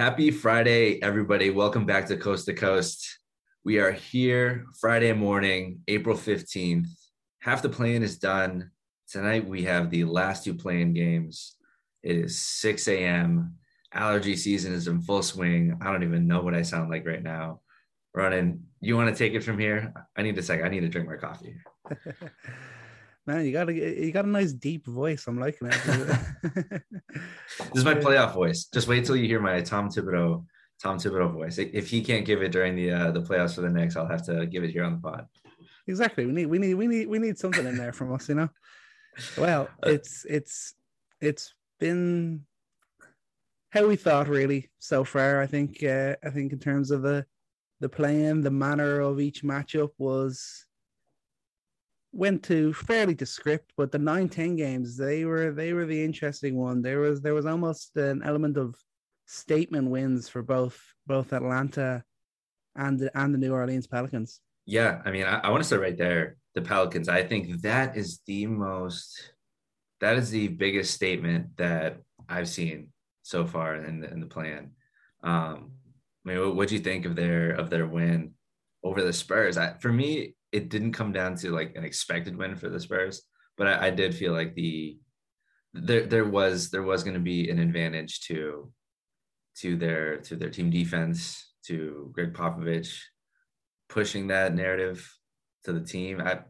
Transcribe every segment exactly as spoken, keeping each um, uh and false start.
Happy Friday, everybody. Welcome back to Coast to Coast. We are here Friday morning, April fifteenth. Half the play-in is done. Tonight, we have the last two play-in games. It is six a.m. Allergy season is in full swing. I don't even know what I sound like right now. Ronan, you want to take it from here? I need a second. I need to drink my coffee. Man, you got a, you got a nice deep voice. I'm liking it. This is my playoff voice. Just wait till you hear my Tom Thibodeau, Tom Thibodeau voice. If he can't give it during the uh, the playoffs for the Knicks, I'll have to give it here on the pod. Exactly. We need we need we need we need something in there from us, you know. Well, it's it's it's been how we thought really so far. I think uh, I think in terms of the the play-in, the manner of each matchup was. Went to fairly to script, but the nine ten games, they were they were the interesting one. There was there was almost an element of statement wins for both both Atlanta and the, and the New Orleans Pelicans. Yeah, I mean, I, I want to start right there. The Pelicans, I think that is the most, that is the biggest statement that I've seen so far in the, in the play-in. Um, I mean, what do you think of their of their win over the Spurs? I, for me. It didn't come down to like an expected win for the Spurs, but I, I did feel like the there there was there was going to be an advantage to to their to their team defense, to Greg Popovich pushing that narrative to the team. I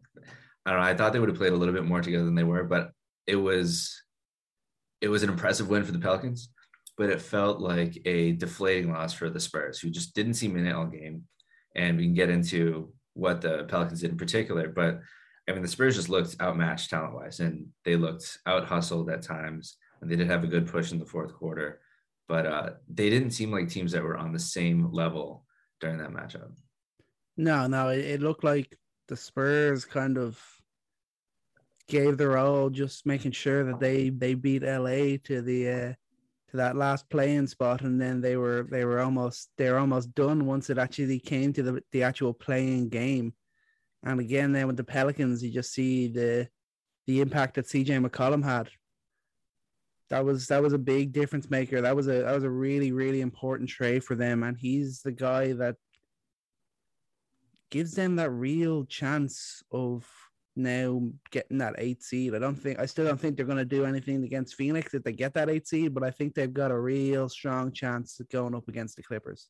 I don't know. I thought they would have played a little bit more together than they were, but it was it was an impressive win for the Pelicans, but it felt like a deflating loss for the Spurs, who just didn't seem in it all game. And we can get into what the Pelicans did in particular, but I mean, the Spurs just looked outmatched talent wise and they looked out hustled at times, and they did have a good push in the fourth quarter, but uh, they didn't seem like teams that were on the same level during that matchup. No, no, it, it looked like the Spurs kind of gave their all, just making sure that they, they beat L A to the, uh, to that last play-in spot, and then they were they were almost they were almost done once it actually came to the, the actual play-in game. And again, then with the Pelicans, you just see the the impact that C J McCollum had. That was that was a big difference maker. That was a that was a really really important trade for them, and he's the guy that gives them that real chance of now getting that eight seed. I don't think I still don't think they're going to do anything against Phoenix if they get that eight seed, but I think they've got a real strong chance of going up against the Clippers.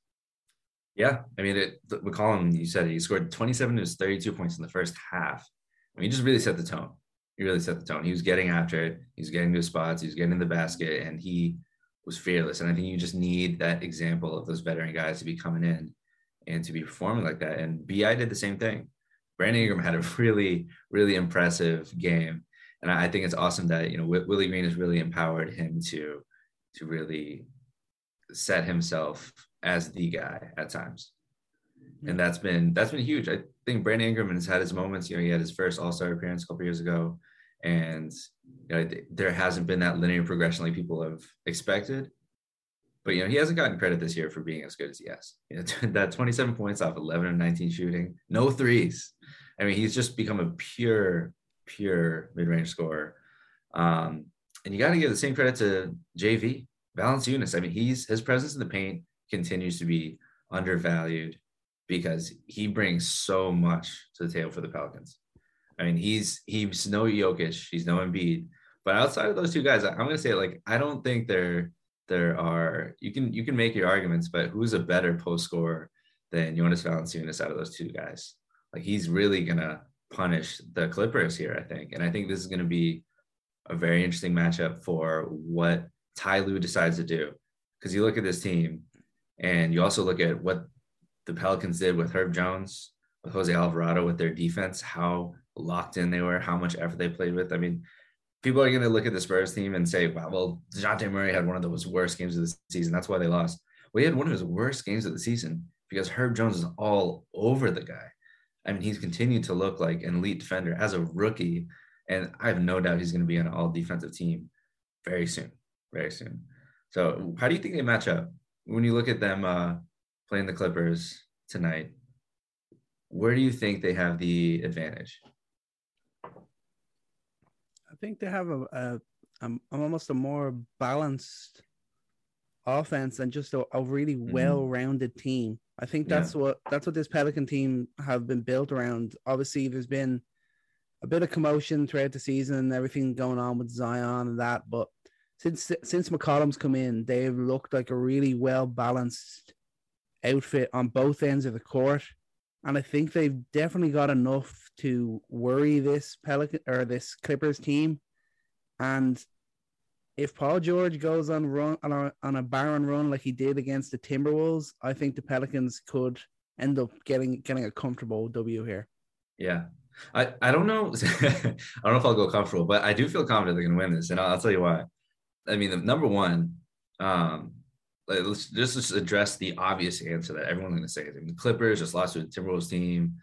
Yeah, I mean, it, McCollum, you said it, he scored twenty-seven of his thirty-two points in the first half. I mean, he just really set the tone. He really set the tone. He was getting after it. He was getting to his spots. He was getting in the basket, and he was fearless. And I think you just need that example of those veteran guys to be coming in and to be performing like that. And B I did the same thing. Brandon Ingram had a really, really impressive game. And I think it's awesome that, you know, Willie Green has really empowered him to, to really set himself as the guy at times. And that's been, that's been huge. I think Brandon Ingram has had his moments. You know, he had his first all-star appearance a couple of years ago, and you know, there hasn't been that linear progression like people have expected, but, you know, he hasn't gotten credit this year for being as good as he has. You know, that twenty-seven points off eleven of nineteen shooting, no threes. I mean, he's just become a pure, pure mid-range scorer. Um, and you got to give the same credit to J V, Valanciunas. I mean, he's his presence in the paint continues to be undervalued because he brings so much to the table for the Pelicans. I mean, he's he's no Jokic, he's no Embiid. But outside of those two guys, I'm going to say, like, I don't think they're there are, you can you can make your arguments, but who's a better post scorer than Jonas Valanciunas out of those two guys? Like, he's really gonna punish the Clippers here, I think. And I think this is gonna be a very interesting matchup for what Ty Lue decides to do. Because you look at this team, and you also look at what the Pelicans did with Herb Jones, with Jose Alvarado, with their defense, how locked in they were, how much effort they played with. I mean, people are going to look at the Spurs team and say, wow, well, DeJounte Murray had one of those worst games of the season. That's why they lost. Well, he had one of his worst games of the season because Herb Jones is all over the guy. I mean, he's continued to look like an elite defender as a rookie, and I have no doubt he's going to be on an all-defensive team very soon, very soon. So how do you think they match up? When you look at them uh, playing the Clippers tonight, where do you think they have the advantage? I think they have a, a, a, almost a more balanced offense and just a, a really mm-hmm. well-rounded team. I think that's yeah. what that's what this Pelican team have been built around. Obviously, there's been a bit of commotion throughout the season and everything going on with Zion and that, but since since McCollum's come in, they've looked like a really well-balanced outfit on both ends of the court, and I think they've definitely got enough to worry this Pelican or this Clippers team. And if Paul George goes on run on a, on a barren run like he did against the Timberwolves, I think the Pelicans could end up getting getting a comfortable W here. Yeah, I, I don't know. I don't know if I'll go comfortable, but I do feel confident they're going to win this, and I'll, I'll tell you why. I mean, the, number one, um, let's just, just address the obvious answer that everyone's going to say. I mean, the Clippers just lost to the Timberwolves team,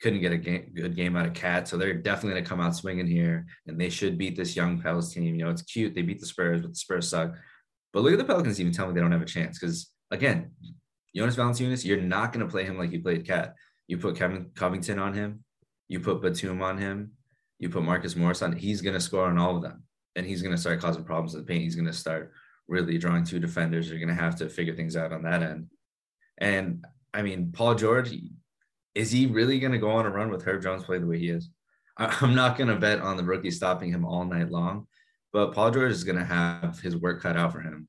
couldn't get a game, good game out of Cat, so they're definitely going to come out swinging here, and they should beat this young Pelicans team. You know, it's cute. They beat the Spurs, but the Spurs suck. But look at the Pelicans team and tell me they don't have a chance because, again, Jonas Valanciunas, you're not going to play him like you played Cat. You put Kevin Covington on him. You put Batum on him. You put Marcus Morris on him. He's going to score on all of them, and he's going to start causing problems in the paint. He's going to start really drawing two defenders. You're going to have to figure things out on that end. And, I mean, Paul George, is he really going to go on a run with Herb Jones play the way he is? I'm not going to bet on the rookie stopping him all night long, but Paul George is going to have his work cut out for him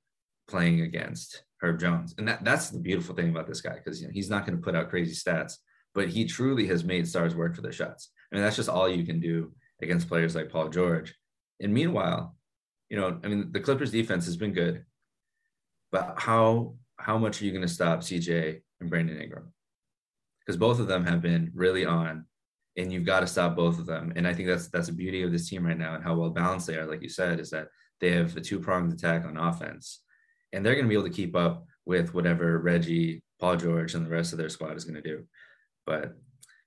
playing against Herb Jones. And that, that's the beautiful thing about this guy, because you know, he's not going to put out crazy stats, but he truly has made stars work for their shots. I mean, that's just all you can do against players like Paul George. And meanwhile, you know, I mean, the Clippers defense has been good, but how how much are you going to stop C J and Brandon Ingram? Because both of them have been really on, and you've got to stop both of them. And I think that's that's the beauty of this team right now and how well balanced they are, like you said, is that they have a two-pronged attack on offense, and they're going to be able to keep up with whatever Reggie, Paul George, and the rest of their squad is going to do. But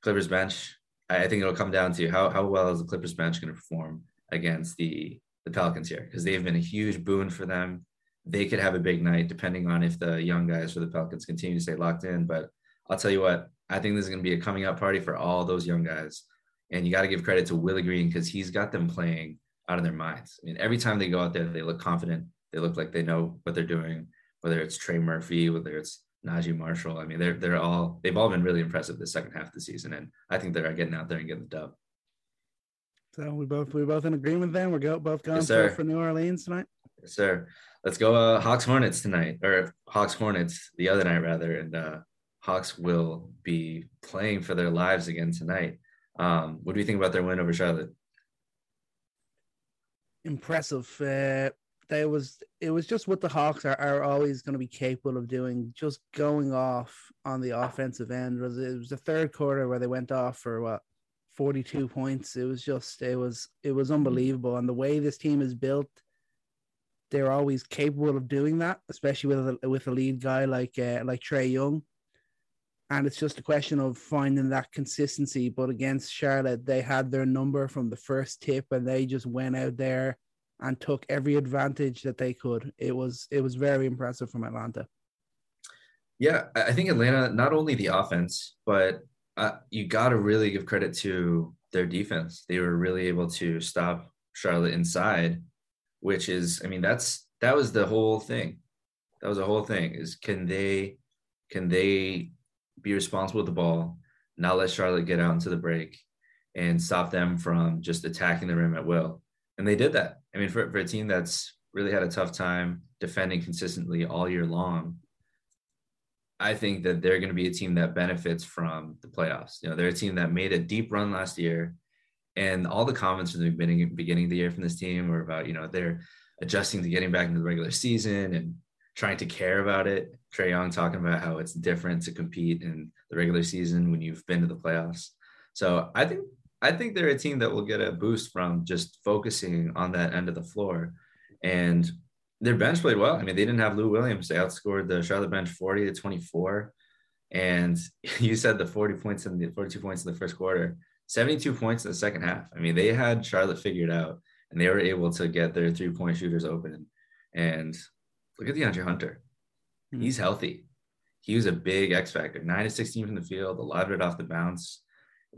Clippers bench, I think it'll come down to how how well is the Clippers bench going to perform against the the Pelicans here, because they've been a huge boon for them. They could have a big night depending on if the young guys for the Pelicans continue to stay locked in. But I'll tell you what, I think this is going to be a coming out party for all those young guys. And you got to give credit to Willie Green because he's got them playing out of their minds. I mean, every time they go out there, they look confident. They look like they know what they're doing, whether it's Trey Murphy, whether it's Najee Marshall. I mean, they're they're all they've all been really impressive this second half of the season. And I think they're getting out there and getting the dub. So we both we both in agreement then. We're go, both going yes, for, for New Orleans tonight. Yes, sir. Let's go uh, Hawks Hornets tonight, or Hawks Hornets the other night rather. And uh, Hawks will be playing for their lives again tonight. Um, what do you think about their win over Charlotte? Impressive. Uh, they was it was just what the Hawks are, are always going to be capable of doing, just going off on the offensive end. It was, it was the third quarter where they went off for what? forty-two points. It was just, it was, it was unbelievable. And the way this team is built, they're always capable of doing that, especially with a, with a lead guy like, uh, like Trae Young. And it's just a question of finding that consistency. But against Charlotte, they had their number from the first tip and they just went out there and took every advantage that they could. It was, it was very impressive from Atlanta. Yeah. I think Atlanta, not only the offense, but Uh, you got to really give credit to their defense. They were really able to stop Charlotte inside, which is, I mean, that's, that was the whole thing. That was the whole thing is can they, can they be responsible with the ball, not let Charlotte get out into the break and stop them from just attacking the rim at will. And they did that. I mean, for, for a team that's really had a tough time defending consistently all year long, I think that they're going to be a team that benefits from the playoffs. You know, they're a team that made a deep run last year, and all the comments from the beginning, beginning of the year from this team were about, you know, they're adjusting to getting back into the regular season and trying to care about it. Trae Young talking about how it's different to compete in the regular season when you've been to the playoffs. So I think, I think they're a team that will get a boost from just focusing on that end of the floor. And their bench played well. I mean, they didn't have Lou Williams. They outscored the Charlotte bench forty to twenty-four. And you said the forty points in the forty-two points in the first quarter, seventy-two points in the second half. I mean, they had Charlotte figured out and they were able to get their three point shooters open. And look at DeAndre Hunter. He's healthy. He was a big X factor, nine to sixteen from the field, allowed it off the bounce,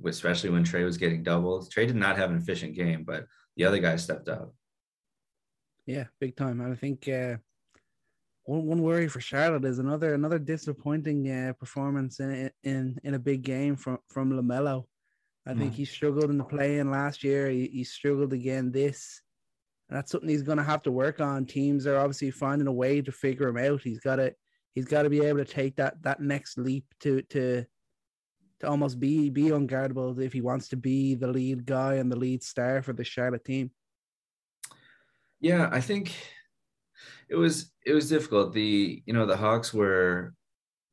especially when Trae was getting doubles. Trae did not have an efficient game, but the other guy stepped up. Yeah, big time. And I think uh, one, one worry for Charlotte is another another disappointing uh, performance in, in in a big game from, from LaMelo. I think mm. he struggled in the play-in last year. He, he struggled again this. And that's something he's going to have to work on. Teams are obviously finding a way to figure him out. He's got to he's got to be able to take that that next leap to to to almost be be unguardable if he wants to be the lead guy and the lead star for the Charlotte team. Yeah, I think it was it was difficult. The you know the Hawks were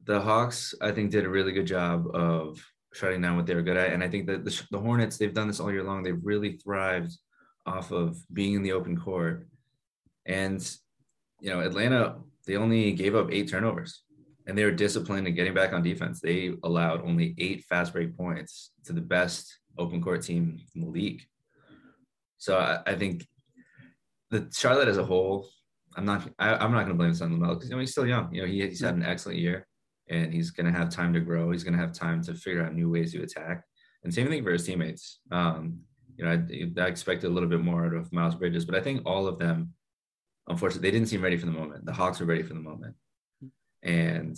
the Hawks I think did a really good job of shutting down what they were good at, and I think that the, the Hornets, they've done this all year long. They've really thrived off of being in the open court. And, you know, Atlanta, they only gave up eight turnovers, and they were disciplined in getting back on defense. They allowed only eight fast break points to the best open court team in the league. So I, I think the Charlotte as a whole, I'm not, I, I'm not going to blame this on LaMelo because, you know, he's still young. You know, he, he's had an excellent year, and he's going to have time to grow. He's going to have time to figure out new ways to attack. And same thing for his teammates. Um, You know, I, I expected a little bit more out of Miles Bridges, but I think all of them, unfortunately, they didn't seem ready for the moment. The Hawks were ready for the moment. And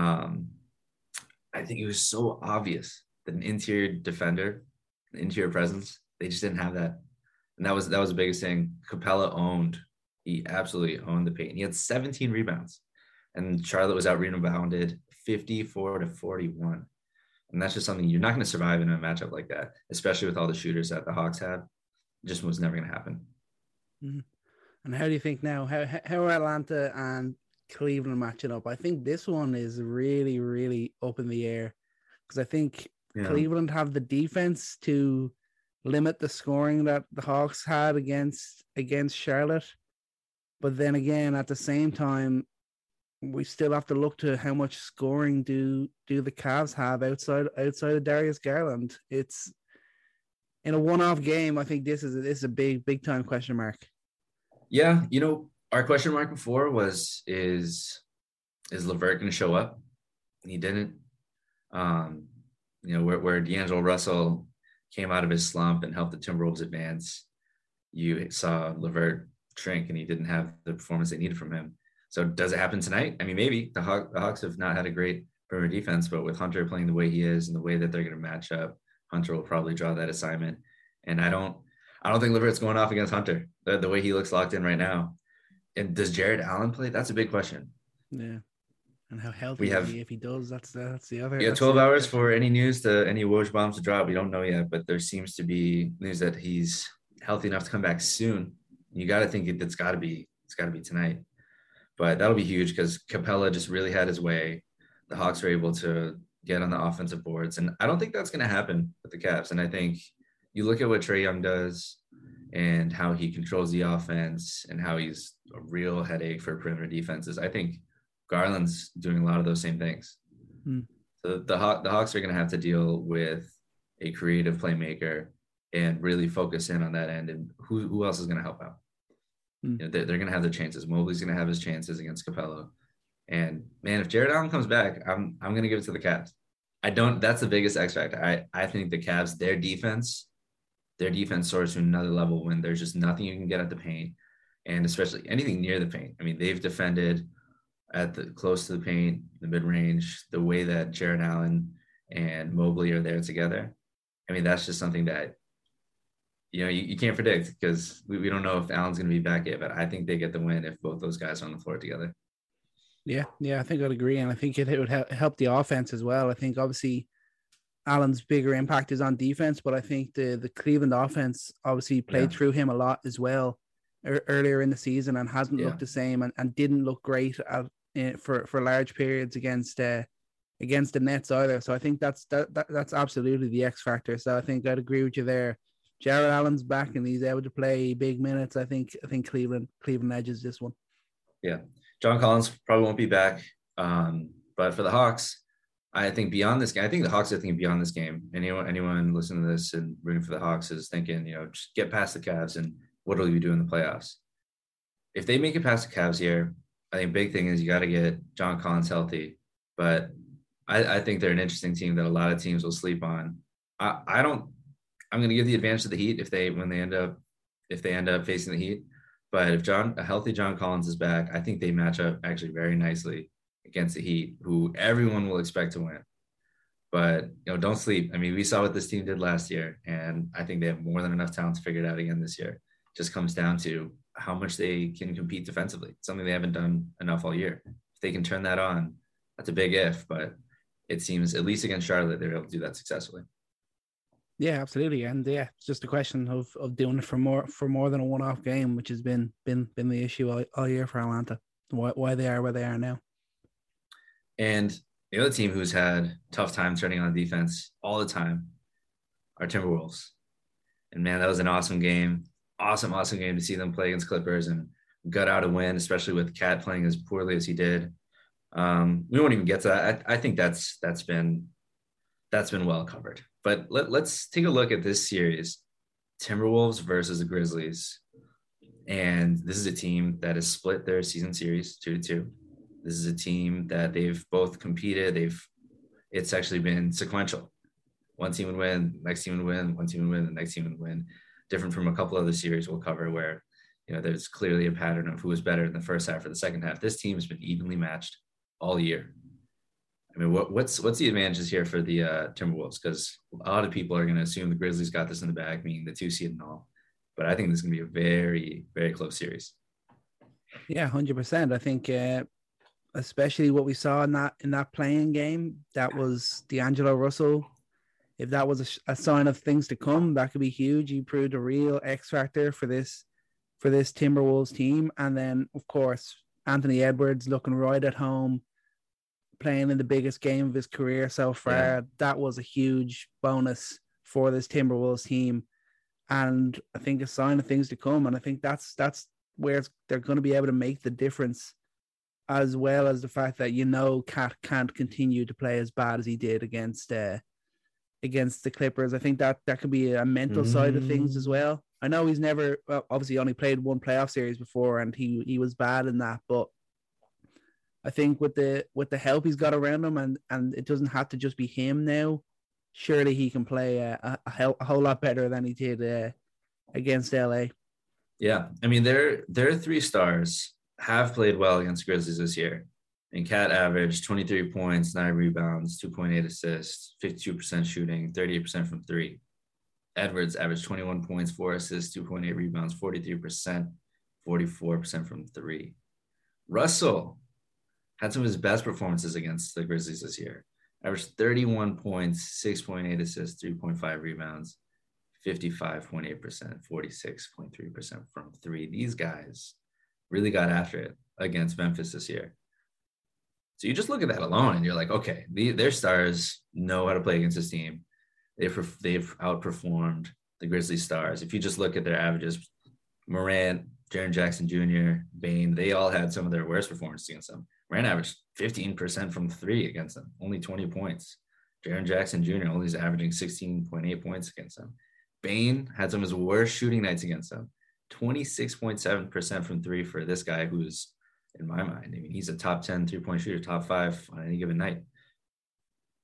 um, I think it was so obvious that an interior defender, an interior presence, they just didn't have that. And that was that was the biggest thing. Capella owned. He absolutely owned the paint. He had seventeen rebounds. And Charlotte was out rebounded fifty-four to forty-one. And that's just something you're not going to survive in a matchup like that, especially with all the shooters that the Hawks have. It just was never going to happen. Mm-hmm. And how do you think now, how, how are Atlanta and Cleveland matching up? I think this one is really, really up in the air because I think yeah. Cleveland have the defense to limit the scoring that the Hawks had against, against Charlotte. But then again, at the same time, we still have to look to how much scoring do do the Cavs have outside outside of Darius Garland. It's in a one-off game. I think this is a, this is a big big time question mark. Yeah, you know, our question mark before was is is LeVert going to show up? And he didn't. Um, you know, where where D'Angelo Russell came out of his slump and helped the Timberwolves advance, you saw LeVert shrink, and he didn't have the performance they needed from him. So does it happen tonight? I mean, maybe. The Haw- the Hawks have not had a great perimeter defense, but with Hunter playing the way he is and the way that they're going to match up, Hunter will probably draw that assignment. And I don't I don't think LeVert's going off against Hunter, the, the way he looks locked in right now. And does Jared Allen play? That's a big question. Yeah. And how healthy we have, he if he does, that's, that's the other. Yeah, twelve hours for any news, to any Woj bombs to drop. We don't know yet, but there seems to be news that he's healthy enough to come back soon. You got to think it, it's got to be it's got to be tonight. But that'll be huge because Capella just really had his way. The Hawks were able to get on the offensive boards. And I don't think that's going to happen with the Cavs. And I think you look at what Trae Young does and how he controls the offense and how he's a real headache for perimeter defenses. I think Garland's doing a lot of those same things. Hmm. So the, Haw- the Hawks are going to have to deal with a creative playmaker and really focus in on that end. And who, who else is going to help out? You know, they're, they're going to have their chances. Mobley's going to have his chances against Capella. And, man, if Jared Allen comes back, I'm I'm going to give it to the Cavs. I don't – that's the biggest X factor. I, I think the Cavs, their defense, their defense soars to another level when there's just nothing you can get at the paint, and especially anything near the paint. I mean, they've defended at the close to the paint, the mid-range, the way that Jared Allen and Mobley are there together. I mean, that's just something that – you know, you, you can't predict because we, we don't know if Allen's going to be back yet, but I think they get the win if both those guys are on the floor together. Yeah, yeah, I think I'd agree. And I think it, it would ha- help the offense as well. I think obviously Allen's bigger impact is on defense, but I think the, the Cleveland offense obviously played yeah. through him a lot as well er- earlier in the season and hasn't yeah. looked the same and, and didn't look great at, uh, for, for large periods against uh, against the Nets either. So I think that's that, that that's absolutely the X factor. So I think I'd agree with you there. Jared Allen's back and he's able to play big minutes. I think I think Cleveland Cleveland edges this one. Yeah. John Collins probably won't be back. Um, but for the Hawks, I think beyond this game, I think the Hawks are thinking beyond this game. Anyone anyone listening to this and rooting for the Hawks is thinking, you know, just get past the Cavs and what will you do in the playoffs? If they make it past the Cavs here, I think big thing is you got to get John Collins healthy. But I, I think they're an interesting team that a lot of teams will sleep on. I, I don't I'm going to give the advantage to the Heat if they when they end up if they end up facing the Heat. But if John, a healthy John Collins is back, I think they match up actually very nicely against the Heat, who everyone will expect to win. But, you know, don't sleep. I mean, we saw what this team did last year, and I think they have more than enough talent to figure it out again this year. It just comes down to how much they can compete defensively. It's something they haven't done enough all year. If they can turn that on, that's a big if, but it seems at least against Charlotte, they're able to do that successfully. Yeah, absolutely. And yeah, it's just a question of of doing it for more for more than a one-off game, which has been been been the issue all, all year for Atlanta, why, why they are where they are now. And the other team who's had tough time turning on defense all the time are Timberwolves. And man, that was an awesome game. Awesome, awesome game to see them play against Clippers and gut out a win, especially with Cat playing as poorly as he did. Um, we won't even get to that. I, I think that's that's been that's been well covered. But let, let's take a look at this series, Timberwolves versus the Grizzlies. And this is a team that has split their season series two to two. This is a team that they've both competed. They've it's actually been sequential. One team would win, next team would win, one team would win, the next team would win. Different from a couple other series we'll cover where, you know, there's clearly a pattern of who was better in the first half or the second half. This team has been evenly matched all year. I mean, what, what's what's the advantages here for the uh, Timberwolves? Because a lot of people are going to assume the Grizzlies got this in the bag, meaning the two seed and all. But I think this is going to be a very, very close series. Yeah, one hundred percent. I think uh, especially what we saw in that, in that play-in game, that was D'Angelo Russell. If that was a, a sign of things to come, that could be huge. He proved a real X factor for this for this Timberwolves team. And then, of course, Anthony Edwards looking right at home, playing in the biggest game of his career so far. Yeah. That was a huge bonus for this Timberwolves team. And I think a sign of things to come. And I think that's that's where they're going to be able to make the difference, as well as the fact that, you know, Cat can't continue to play as bad as he did against uh, against the Clippers. I think that that could be a mental mm. side of things as well. I know he's never, well, obviously only played one playoff series before, and he he was bad in that, but I think with the with the help he's got around him, and and it doesn't have to just be him now, surely he can play a, a, a whole lot better than he did uh, against L A. Yeah, I mean, their their three stars have played well against Grizzlies this year. And Cat averaged twenty-three points, nine rebounds, two point eight assists, fifty-two percent shooting, thirty-eight percent from three. Edwards averaged twenty-one points, four assists, two point eight rebounds, forty-three percent, forty-four percent from three. Russell had some of his best performances against the Grizzlies this year. Averaged thirty-one points, six point eight assists, three point five rebounds, fifty-five point eight percent, forty-six point three percent from three. These guys really got after it against Memphis this year. So you just look at that alone and you're like, okay, the, their stars know how to play against this team. They've, they've outperformed the Grizzlies stars. If you just look at their averages, Morant, Jaren Jackson Junior, Bane, they all had some of their worst performances against them. Morant averaged fifteen percent from three against them, only twenty points. Jaren Jackson Junior only is averaging sixteen point eight points against them. Bane had some of his worst shooting nights against them, twenty-six point seven percent from three for this guy who's, in my mind, I mean, he's a top ten three-point shooter, top five on any given night.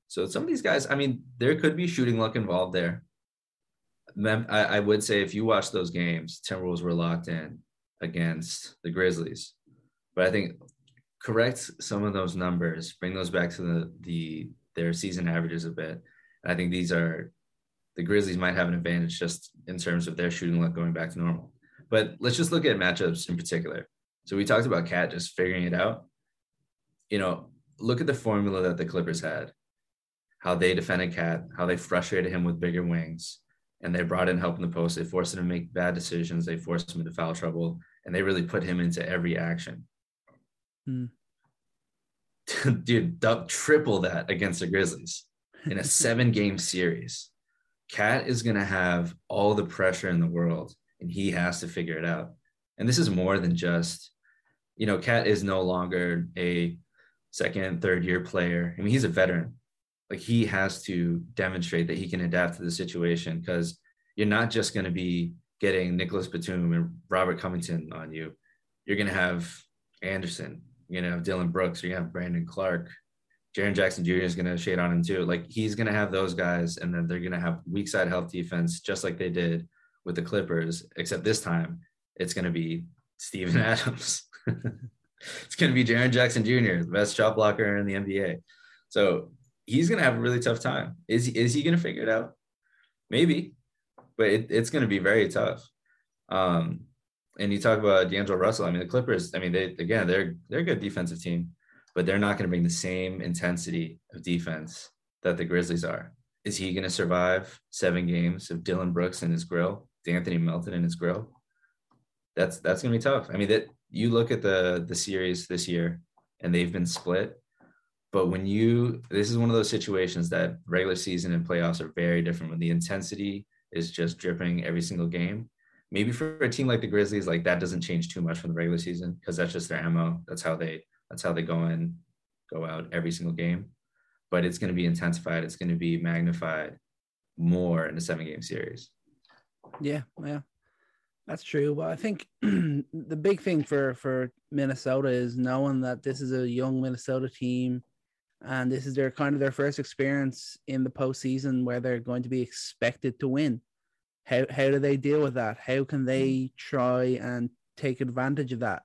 So some of these guys, I mean, there could be shooting luck involved there. Mem- I, I would say if you watch those games, Timberwolves were locked in against the Grizzlies. But I think correct some of those numbers, bring those back to the, the their season averages a bit. And I think these are – the Grizzlies might have an advantage just in terms of their shooting luck going back to normal. But let's just look at matchups in particular. So we talked about Cat just figuring it out. You know, look at the formula that the Clippers had, how they defended Cat, how they frustrated him with bigger wings, and they brought in help in the post. They forced him to make bad decisions. They forced him into foul trouble, and they really put him into every action. Hmm. Dude, double, triple that against the Grizzlies in a seven-game series. Cat is going to have all the pressure in the world, and he has to figure it out. And this is more than just, you know, Cat is no longer a second, third year player. I mean, he's a veteran. Like, he has to demonstrate that he can adapt to the situation, because you're not just going to be getting Nicholas Batum and Robert Covington on you. You're going to have Anderson. You're going to have Dylan Brooks. You're going to have Brandon Clark. Jaren Jackson Junior is going to shade on him too. Like, he's going to have those guys, and then they're going to have weak side help defense, just like they did with the Clippers, except this time it's going to be Steven Adams. It's going to be Jaren Jackson Junior, the best shot blocker in the N B A. So he's going to have a really tough time. Is, is he going to figure it out? Maybe, but it, it's going to be very tough. Um, and you talk about D'Angelo Russell. I mean, the Clippers, I mean, they, again, they're, they're a good defensive team, but they're not going to bring the same intensity of defense that the Grizzlies are. Is he going to survive seven games of Dylan Brooks and his grill, D'Anthony Melton and his grill? That's, that's going to be tough. I mean, that you look at the, the series this year and they've been split, but when you, this is one of those situations that regular season and playoffs are very different when the intensity is just dripping every single game. Maybe for a team like the Grizzlies, like that doesn't change too much from the regular season because that's just their M O. That's how they, that's how they go in, go out every single game. But it's going to be intensified. It's going to be magnified more in a seven-game series. Yeah, yeah, that's true. But I think the big thing for, for Minnesota is knowing that this is a young Minnesota team and this is their kind of their first experience in the postseason where they're going to be expected to win. How how do they deal with that? How can they try and take advantage of that?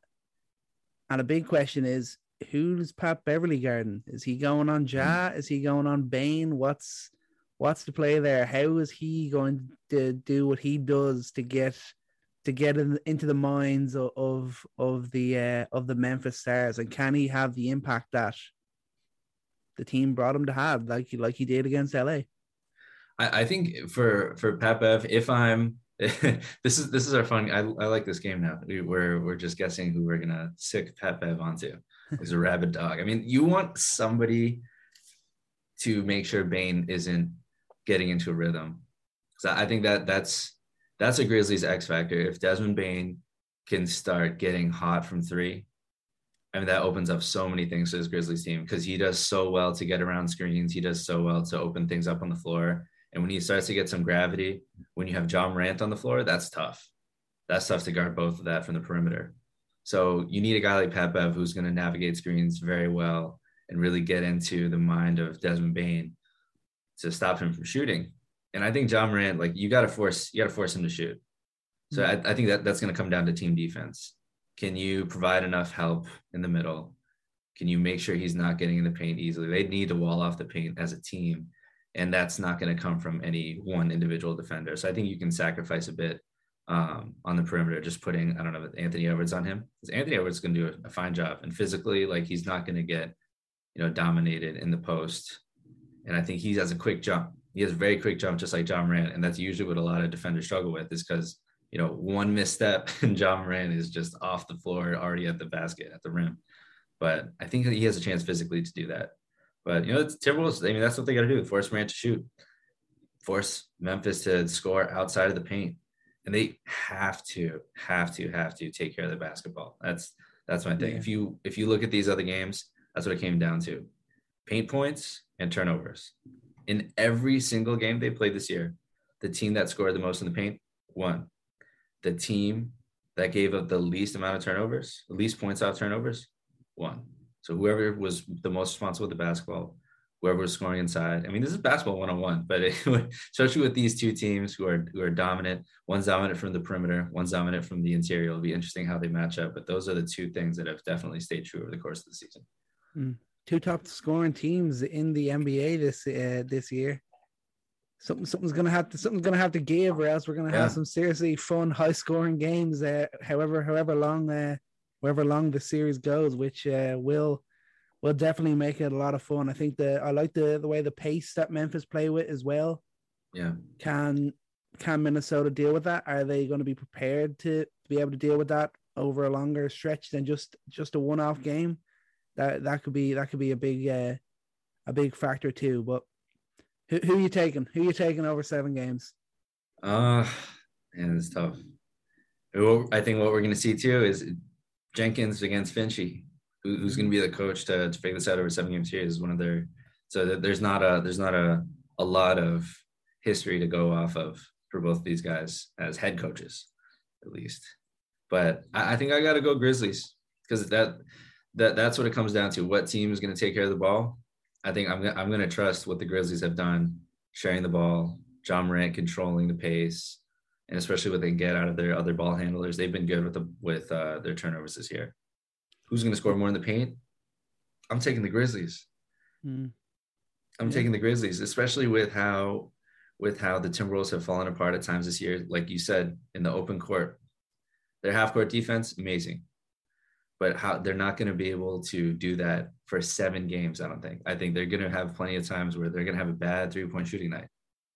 And a big question is, who's Pat Beverley guarding? Is he going on Ja? Is he going on Bane? What's what's the play there? How is he going to do what he does to get to get in, into the minds of of, of the uh, of the Memphis Stars? And can he have the impact that the team brought him to have, like like he did against L A? I think for, for Pat Bev, if I'm, this is, this is our fun. I, I like this game now. We, we're, we're just guessing who we're going to sick Pat Bev onto. He's a rabid dog. I mean, you want somebody to make sure Bane isn't getting into a rhythm. So I think that that's, that's a Grizzlies X factor. If Desmond Bane can start getting hot from three, I mean, that opens up so many things to this Grizzlies team because he does so well to get around screens. He does so well to open things up on the floor. And when he starts to get some gravity, when you have Ja Morant on the floor, that's tough. That's tough to guard both of that from the perimeter. So you need a guy like Pat Bev who's going to navigate screens very well and really get into the mind of Desmond Bane to stop him from shooting. And I think Ja Morant, like you got to force, you got to force him to shoot. So I, I think that that's going to come down to team defense. Can you provide enough help in the middle? Can you make sure he's not getting in the paint easily? They need to wall off the paint as a team. And that's not going to come from any one individual defender. So I think you can sacrifice a bit um, on the perimeter, just putting, I don't know, Anthony Edwards on him. Because Anthony Edwards is going to do a, a fine job. And physically, like he's not going to get, you know, dominated in the post. And I think he has a quick jump. He has a very quick jump, just like Ja Morant. And that's usually what a lot of defenders struggle with is because, you know, one misstep and Ja Morant is just off the floor, already at the basket, at the rim. But I think he has a chance physically to do that. But, you know, it's Timberwolves. I mean, that's what they got to do. Force Morant to shoot. Force Memphis to score outside of the paint. And they have to, have to, have to take care of the basketball. That's that's my thing. Yeah. If you if you look at these other games, that's what it came down to. Paint points and turnovers. In every single game they played this year, the team that scored the most in the paint won. The team that gave up the least amount of turnovers, the least points off turnovers, won. So whoever was the most responsible with the basketball, whoever was scoring inside. I mean, this is basketball one-on-one, but it, especially with these two teams who are who are dominant, one's dominant from the perimeter, one's dominant from the interior. It'll be interesting how they match up. But those are the two things that have definitely stayed true over the course of the season. Mm. Two top scoring teams in the N B A this uh, this year. Something something's gonna have to something's gonna have to give, or else we're gonna yeah. have some seriously fun, high-scoring games. Uh, however, however long. Uh, Wherever long the series goes, which uh, will will definitely make it a lot of fun. I think the I like the, the way the pace that Memphis play with as well. Yeah, can can Minnesota deal with that? Are they going to be prepared to be able to deal with that over a longer stretch than just just a one off game? That that could be that could be a big uh, a big factor too. But who who are you taking? Who are you taking over seven games? Uh and it's tough. I think what we're going to see too is Jenkins against Finchie, who, who's going to be the coach to, to figure this out over seven game series, is one of their. So there's not a there's not a a lot of history to go off of for both of these guys as head coaches, at least. But I, I think I got to go Grizzlies because that that that's what it comes down to. What team is going to take care of the ball? I think I'm I'm going to trust what the Grizzlies have done, sharing the ball, John Morant controlling the pace, and especially what they get out of their other ball handlers. They've been good with the, with uh, their turnovers this year. Who's going to score more in the paint? I'm taking the Grizzlies. Mm. I'm yeah. taking the Grizzlies, especially with how with how the Timberwolves have fallen apart at times this year. Like you said, in the open court, their half court defense, amazing. But how they're not going to be able to do that for seven games, I don't think. I think they're going to have plenty of times where they're going to have a bad three-point shooting night.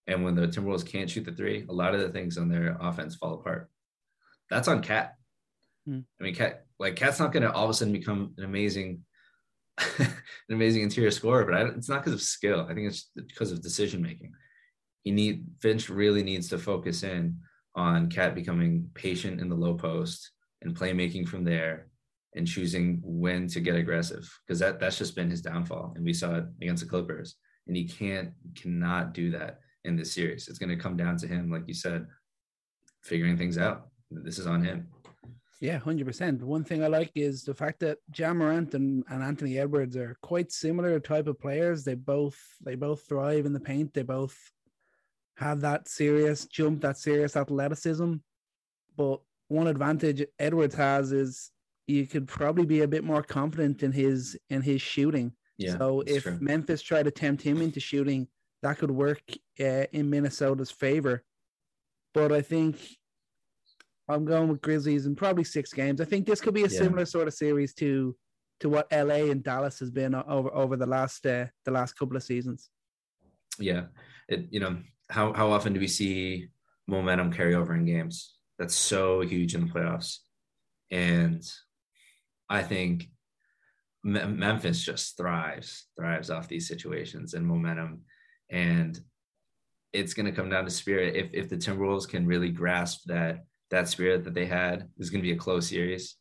And when the Timberwolves can't shoot the three, a lot of the things on their offense fall apart. That's on Cat. Mm. I mean, Cat, like Cat's not going to all of a sudden become an amazing, an amazing interior scorer, but I, it's not because of skill. I think it's because of decision-making. You need, Finch really needs to focus in on Cat becoming patient in the low post and playmaking from there and choosing when to get aggressive, because that, that's just been his downfall. And we saw it against the Clippers, and he can't, cannot do that in this series. It's going to come down to him, like you said, figuring things out. This is on him. Yeah, one hundred percent. The one thing I like is the fact that Ja Morant and, and Anthony Edwards are quite similar type of players. They both they both thrive in the paint. They both have that serious jump, that serious athleticism. But one advantage Edwards has is you could probably be a bit more confident in his in his shooting. Yeah, so if true. Memphis tried to tempt him into shooting, that could work uh, in Minnesota's favor. But I think I'm going with Grizzlies in probably six games. I think this could be a yeah. similar sort of series to to what L A and Dallas has been over over the last uh, the last couple of seasons. Yeah, it, you know, how how often do we see momentum carry over in games? That's so huge in the playoffs. And I think M- Memphis just thrives thrives off these situations and momentum. And it's going to come down to spirit. If if the Timberwolves can really grasp that that spirit that they had, this is going to be a close series.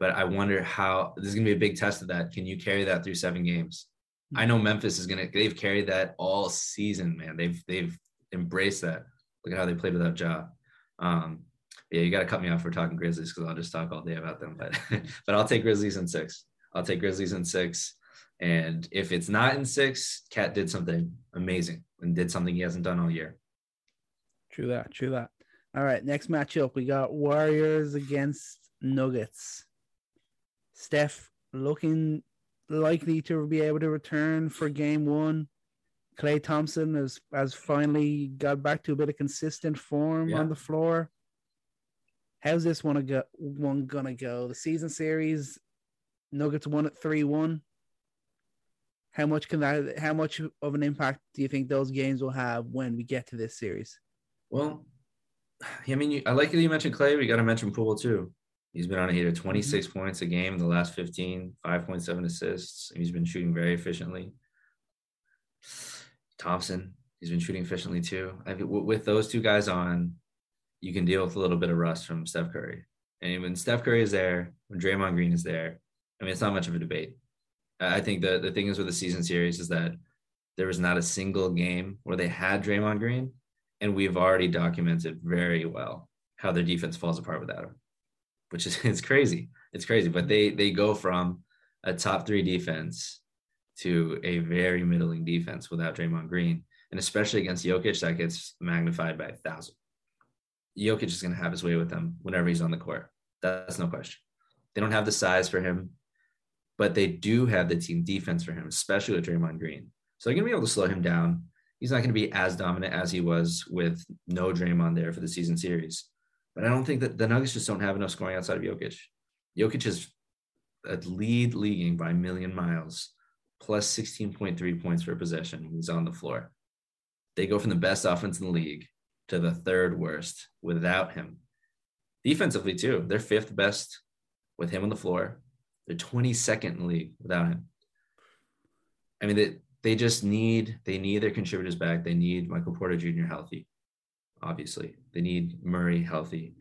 But I wonder how, this is going to be a big test of that. Can you carry that through seven games? Mm-hmm. I know Memphis is going to, they've carried that all season, man. They've they've embraced that. Look at how they played without Ja. Um, yeah, you got to cut me off for talking Grizzlies because I'll just talk all day about them. But but I'll take Grizzlies in six. I'll take Grizzlies in six. And if it's not in six, Cat did something amazing and did something he hasn't done all year. True that, true that. All right, next matchup, we got Warriors against Nuggets. Steph looking likely to be able to return for game one. Klay Thompson has, has finally got back to a bit of consistent form yeah. on the floor. How's this one, go, one going to go? The season series, Nuggets won at three one. How much can that? How much of an impact do you think those games will have when we get to this series? Well, I mean, you, I like that you mentioned Klay. We got to mention Poole too. He's been on a hit of twenty-six mm-hmm. points a game in the last fifteen, five point seven assists. He's been shooting very efficiently. Thompson, he's been shooting efficiently too. I, with those two guys on, you can deal with a little bit of rust from Steph Curry. And when Steph Curry is there, when Draymond Green is there, I mean, it's not much of a debate. I think the, the thing is with the season series is that there was not a single game where they had Draymond Green, and we've already documented very well how their defense falls apart without him, which is it's crazy. It's crazy. But they they go from a top three defense to a very middling defense without Draymond Green, and especially against Jokic, that gets magnified by a thousand. Jokic is going to have his way with them whenever he's on the court. That's no question. They don't have the size for him, but they do have the team defense for him, especially with Draymond Green. So they're going to be able to slow him down. He's not going to be as dominant as he was with no Draymond there for the season series. But I don't think that the Nuggets just don't have enough scoring outside of Jokic. Jokic is a lead leaguing by a million miles, plus sixteen point three points per possession when he's on the floor. They go from the best offense in the league to the third worst without him. Defensively, too, they're fifth best with him on the floor. They're twenty-second in the league without him. I mean, they, they just need, they need their contributors back. They need Michael Porter Junior healthy, obviously. They need Murray healthy.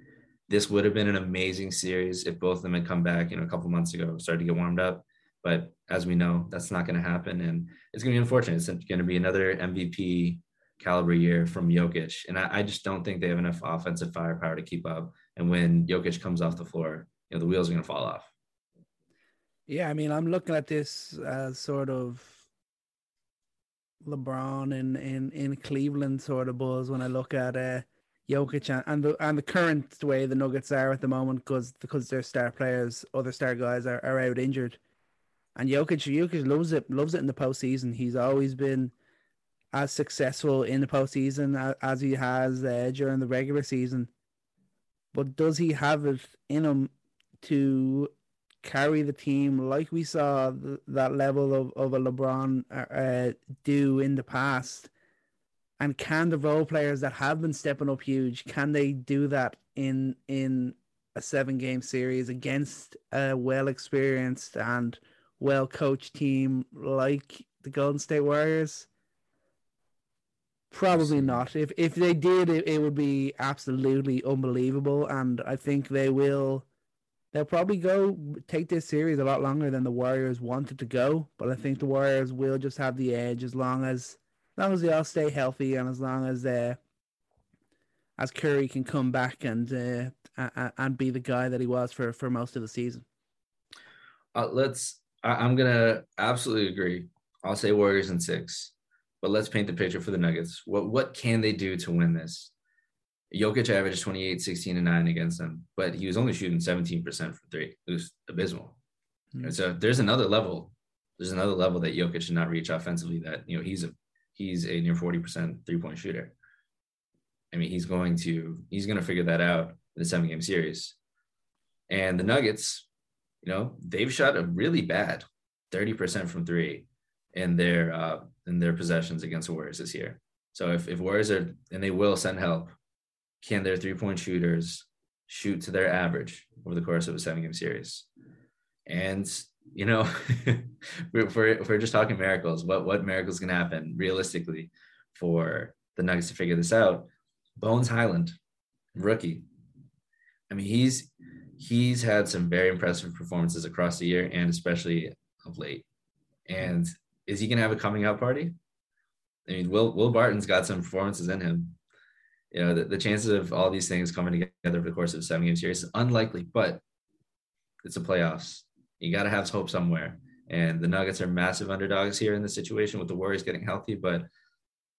This would have been an amazing series if both of them had come back, you know, a couple months ago, started to get warmed up. But as we know, that's not going to happen. And it's going to be unfortunate. It's going to be another M V P caliber year from Jokic. And I, I just don't think they have enough offensive firepower to keep up. And when Jokic comes off the floor, you know, the wheels are going to fall off. Yeah, I mean, I'm looking at this as sort of LeBron in, in, in Cleveland sort of buzz when I look at uh, Jokic and, and the and the current way the Nuggets are at the moment, because because their star players, other star guys are, are out injured. And Jokic, Jokic loves it, loves it in the postseason. He's always been as successful in the postseason as he has uh, during the regular season. But does he have it in him to carry the team like we saw th- that level of, of a LeBron uh, do in the past? And can the role players that have been stepping up huge, can they do that in in a seven-game series against a well-experienced and well-coached team like the Golden State Warriors? Probably not. If if they did, it, it would be absolutely unbelievable. And I think they will. They'll probably go take this series a lot longer than the Warriors wanted to go. But I think the Warriors will just have the edge as long as, as long as they all stay healthy, and as long as uh, as Curry can come back and uh, and be the guy that he was for, for most of the season. Uh, let's. I'm gonna absolutely agree. I'll say Warriors in six. But let's paint the picture for the Nuggets. What what can they do to win this? Jokic averaged twenty-eight, sixteen, and nine against them, but he was only shooting seventeen percent from three. It was abysmal. Mm-hmm. And so there's another level. There's another level that Jokic should not reach offensively that, you know, he's a he's a near forty percent three-point shooter. I mean, he's going to he's going to figure that out in a seven-game series. And the Nuggets, you know, they've shot a really bad thirty percent from three in their uh in their possessions against the Warriors this year. So if, if Warriors are, and they will send help, can their three-point shooters shoot to their average over the course of a seven-game series? And, you know, we're, we're, we're just talking miracles. What what miracles can happen realistically for the Nuggets to figure this out? Bones Highland, rookie. I mean, he's he's had some very impressive performances across the year and especially of late. And is he going to have a coming out party? I mean, Will Will Barton's got some performances in him. You know, the, the chances of all these things coming together over the course of a seven-game series is unlikely, but it's the playoffs. You got to have hope somewhere. And the Nuggets are massive underdogs here in this situation with the Warriors getting healthy, but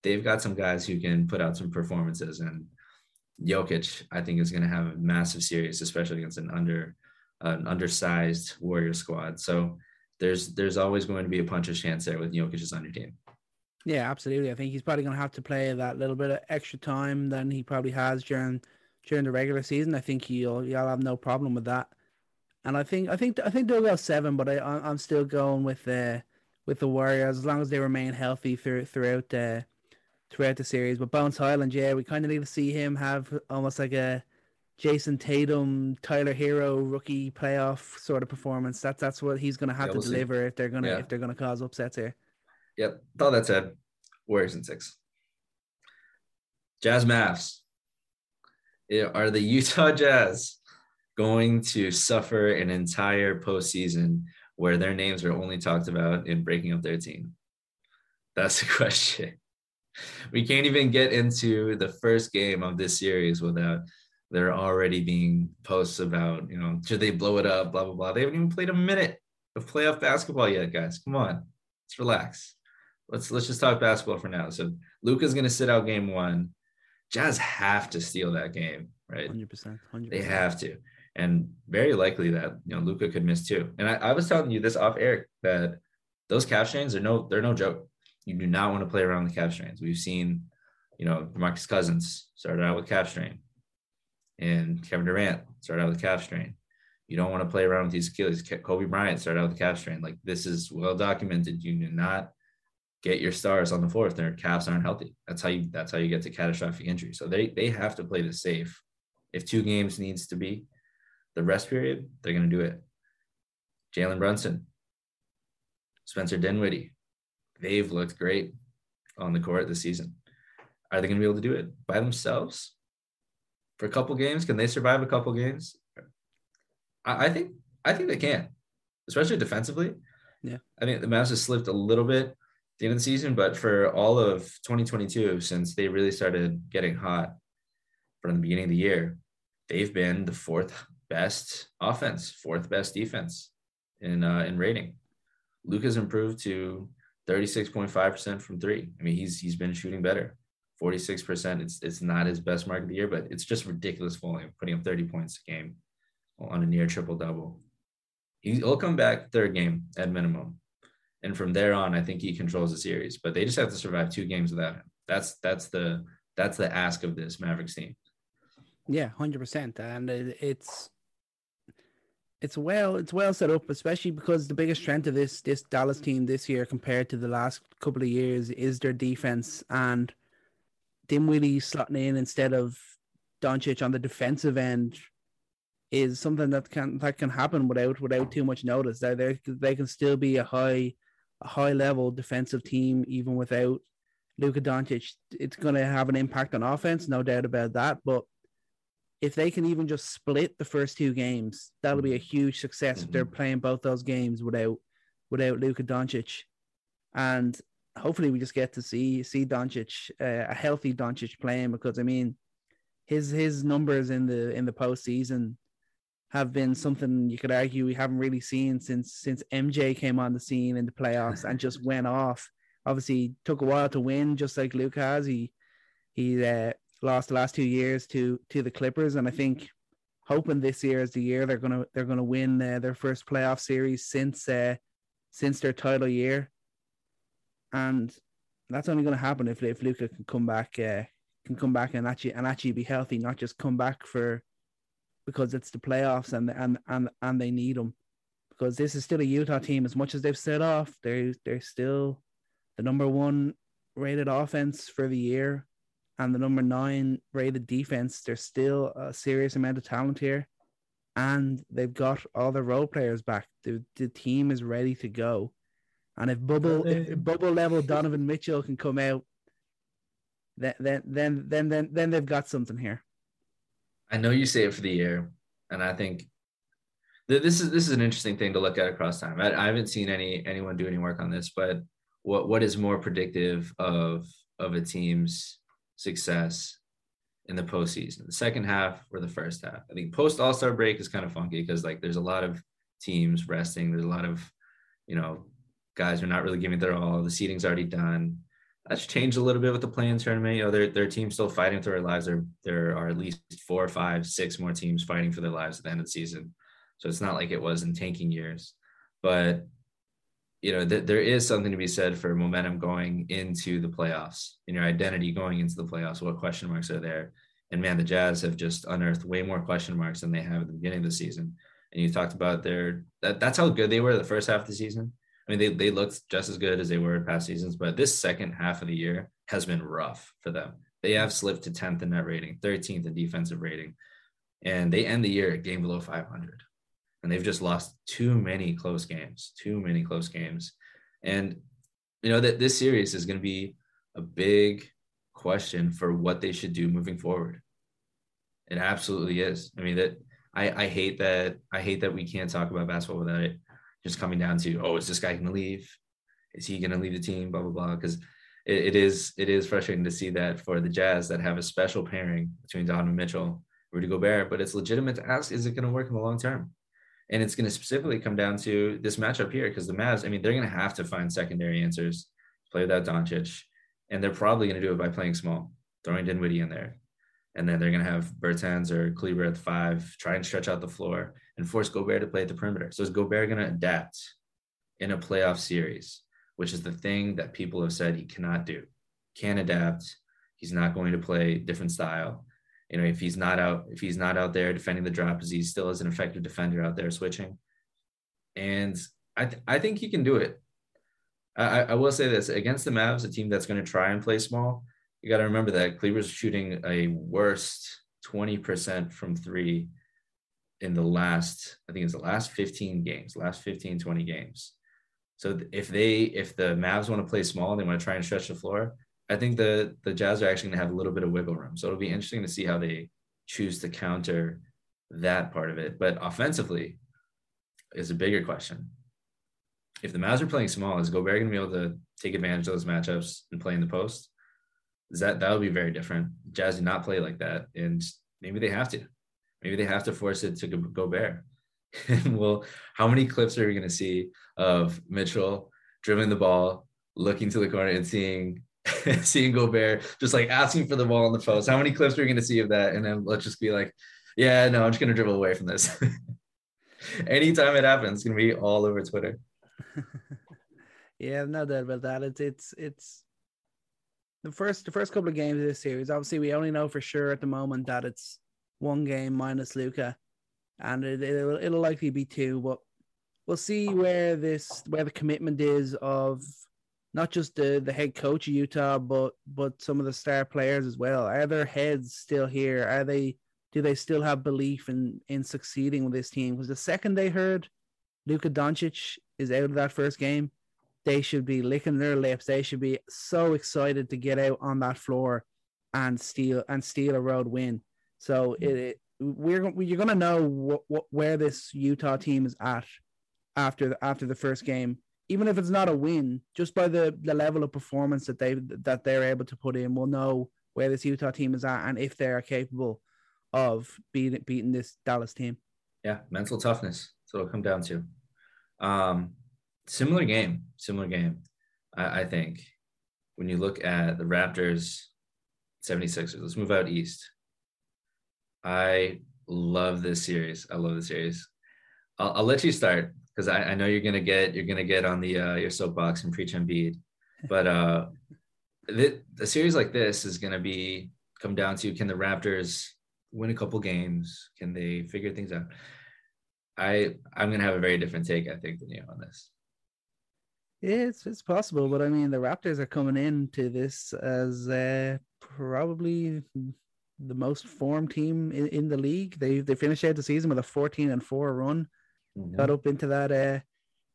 they've got some guys who can put out some performances. And Jokic, I think, is going to have a massive series, especially against an under an undersized Warrior squad. So There's there's always going to be a puncher's chance there with Jokic on your team. Yeah, absolutely. I think he's probably going to have to play that little bit of extra time than he probably has during during the regular season. I think you'll you'll have no problem with that. And I think I think I think they'll go seven, but I I'm still going with the with the Warriors as long as they remain healthy through, throughout the throughout the series. But Bones Highland, yeah, we kind of need to see him have almost like a Jason Tatum, Tyler Hero, rookie playoff sort of performance. That's that's what he's going to have yeah, we'll to deliver see. if they're going to yeah. if they're going to cause upsets here. Yep. With all that said, Warriors in six. Jazz Mavs. Are the Utah Jazz going to suffer an entire postseason where their names are only talked about in breaking up their team? That's the question. We can't even get into the first game of this series without they're already being posts about, you know, should they blow it up, blah, blah, blah. They haven't even played a minute of playoff basketball yet, guys. Come on. Let's relax. Let's let's just talk basketball for now. So Luka's going to sit out game one. Jazz have to steal that game, right? one hundred percent, one hundred percent. They have to. And very likely that, you know, Luka could miss too. And I, I was telling you this off air that those calf strains are no, they're no joke. You do not want to play around the calf strains. We've seen, you know, DeMarcus Cousins started out with calf strain. And Kevin Durant started out with calf strain. You don't want to play around with these Achilles. Kobe Bryant started out with calf strain. Like, this is well documented. You do not get your stars on the floor if their calves aren't healthy. That's how you. That's how you get to catastrophic injury. So they they have to play this safe. If two games needs to be the rest period, they're going to do it. Jalen Brunson, Spencer Dinwiddie, they've looked great on the court this season. Are they going to be able to do it by themselves? For a couple games, can they survive a couple games? I, I think I think they can, especially defensively. Yeah, I think the Mavs have slipped a little bit at the end of the season, but for all of twenty twenty-two, since they really started getting hot from the beginning of the year, they've been the fourth best offense, fourth best defense in uh, in rating. Luka's improved to thirty-six point five percent from three. I mean, he's he's been shooting better. forty-six percent. It's it's not his best mark of the year, but it's just ridiculous volume, putting up thirty points a game on a near triple-double. He'll come back third game at minimum. And from there on, I think he controls the series. But they just have to survive two games without him. That's that's the that's the ask of this Mavericks team. Yeah, one hundred percent. And it's it's well it's well set up, especially because the biggest strength of this this Dallas team this year compared to the last couple of years is their defense, and Dinwiddie slotting in instead of Doncic on the defensive end is something that can that can happen without without too much notice. That they they can still be a high a high level defensive team even without Luka Doncic. It's going to have an impact on offense, no doubt about that. But if they can even just split the first two games, that'll be a huge success. Mm-hmm. If they're playing both those games without without Luka Doncic, and hopefully we just get to see see Doncic uh, a healthy Doncic playing, because I mean his his numbers in the in the postseason have been something you could argue we haven't really seen since since M J came on the scene in the playoffs and just went off. Obviously, took a while to win, just like Luke has. He he uh, lost the last two years to to the Clippers, and I think hoping this year is the year they're gonna they're gonna win uh, their first playoff series since uh, since their title year, and that's only gonna happen if if Luka can come back uh, can come back and actually and actually be healthy, not just come back for. Because it's the playoffs and and and and they need them, because this is still a Utah team. As much as they've set off, they're they're still the number one rated offense for the year, and the number nine rated defense. There's still a serious amount of talent here, and they've got all their role players back. The the team is ready to go, and if bubble if bubble level Donovan Mitchell can come out, then then then then then, then they've got something here. I know you say it for the year, and I think th- this is this is an interesting thing to look at across time. I, I haven't seen any anyone do any work on this, but what what is more predictive of of a team's success in the postseason, the second half or the first half? I think post All-Star break is kind of funky because like there's a lot of teams resting, there's a lot of you know guys who are not really giving their all. The seeding's already done. That's changed a little bit with the play-in tournament. You know, their their team's still fighting for their lives. There there are at least four, five, six more teams fighting for their lives at the end of the season. So it's not like it was in tanking years. But you know, th- there is something to be said for momentum going into the playoffs and your identity going into the playoffs. What question marks are there? And man, the Jazz have just unearthed way more question marks than they have at the beginning of the season. And you talked about their that, that's how good they were the first half of the season. I mean, they they looked just as good as they were in past seasons, but this second half of the year has been rough for them. They have slipped to tenth in net rating, thirteenth in defensive rating, and they end the year a game below five hundred. And they've just lost too many close games, too many close games. And, you know, that this series is going to be a big question for what they should do moving forward. It absolutely is. I mean, that I, I hate that. I hate that we can't talk about basketball without it. Just coming down to, oh, is this guy going to leave? Is he going to leave the team? Blah, blah, blah. Because it, it is it is frustrating to see that for the Jazz that have a special pairing between Donovan Mitchell, Rudy Gobert, but it's legitimate to ask, is it going to work in the long term? And it's going to specifically come down to this matchup here because the Mavs, I mean, they're going to have to find secondary answers, play without Doncic, and they're probably going to do it by playing small, throwing Dinwiddie in there. And then they're going to have Bertans or Kleber at the five, try and stretch out the floor and force Gobert to play at the perimeter. So is Gobert going to adapt in a playoff series, which is the thing that people have said he cannot do? Can't adapt. He's not going to play different style. You know, if he's not out, if he's not out there defending the drop, as he still is an effective defender out there switching. And I th- I think he can do it. I, I will say this against the Mavs, a team that's going to try and play small. You got to remember that Kleber's shooting a worst twenty percent from three in the last, I think it's the last fifteen games, last fifteen, twenty games. So if they, if the Mavs want to play small, they want to try and stretch the floor. I think the, the Jazz are actually going to have a little bit of wiggle room. So it'll be interesting to see how they choose to counter that part of it. But offensively is a bigger question. If the Mavs are playing small, is Gobert going to be able to take advantage of those matchups and play in the post? That that would be very different. Jazz do not play like that, and maybe they have to. Maybe they have to force it to go, go bare. And well, how many clips are we going to see of Mitchell dribbling the ball, looking to the corner, and seeing seeing Gobert just like asking for the ball on the post. How many clips are we going to see of that? And then let's just be like, yeah, no, I'm just going to dribble away from this. Anytime it happens, it's going to be all over Twitter. Yeah, no doubt about that. It's it's it's the first the first couple of games of this series. Obviously, we only know for sure at the moment that it's one game minus Luka, and it, it'll it'll likely be two. But we'll see where this where the commitment is of not just the the head coach of Utah, but but some of the star players as well. Are their heads still here? Are they? Do they still have belief in in succeeding with this team? Because the second they heard Luka Doncic is out of that first game, they should be licking their lips. They should be so excited to get out on that floor and steal and steal a road win. So it, it we're you're gonna know what, what, where this Utah team is at after the, after the first game, even if it's not a win. Just by the, the level of performance that they that they're able to put in, we'll know where this Utah team is at and if they are capable of beating beating this Dallas team. Yeah, mental toughness. That's what it'll come down to. Um, similar game, similar game, I, I think. When you look at the Raptors, seventy-sixers, let's move out east. I love this series. I love the series. I'll, I'll let you start because I, I know you're gonna get you're gonna get on the uh, your soapbox and preach Embiid. But uh, the a series like this is gonna be come down to, can the Raptors win a couple games? Can they figure things out? I I'm gonna have a very different take, I think, than you on this. Yeah, it's it's possible, but I mean, the Raptors are coming into this as uh, probably the most formed team in, in the league. They they finished out the season with a fourteen and four run, mm-hmm. got up into that uh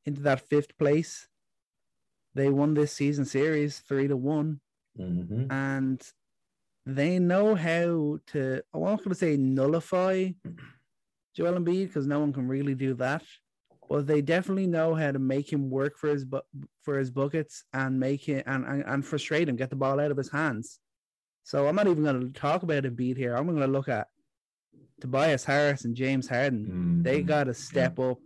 into that fifth place. They won this season series three to one, mm-hmm. and they know how to, I'm not going to say nullify Joel Embiid because no one can really do that. But they definitely know how to make him work for his bu- for his buckets and make him and, and, and frustrate him, get the ball out of his hands. So I'm not even going to talk about Embiid here. I'm going to look at Tobias Harris and James Harden. Mm-hmm. They got to step yeah. up.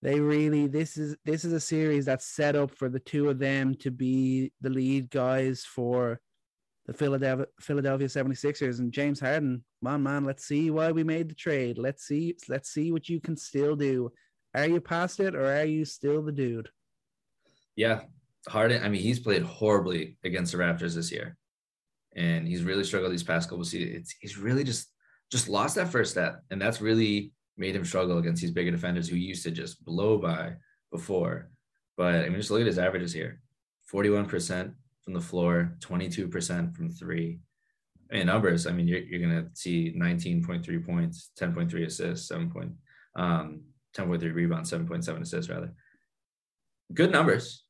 They really this is this is a series that's set up for the two of them to be the lead guys for the Philadelphia Philadelphia seventy-sixers. And James Harden, man, man, let's see why we made the trade. Let's see, let's see what you can still do. Are you past it or are you still the dude? Yeah, Harden, I mean, he's played horribly against the Raptors this year. And he's really struggled these past couple of seasons. He's really just just lost that first step. And that's really made him struggle against these bigger defenders who used to just blow by before. But, I mean, just look at his averages here. forty-one percent. From the floor, twenty-two percent from three. I mean, numbers, I mean, you're, you're going to see nineteen point three points, ten point three assists, seven point, um, ten point three rebounds, seven point seven assists, rather. Good numbers,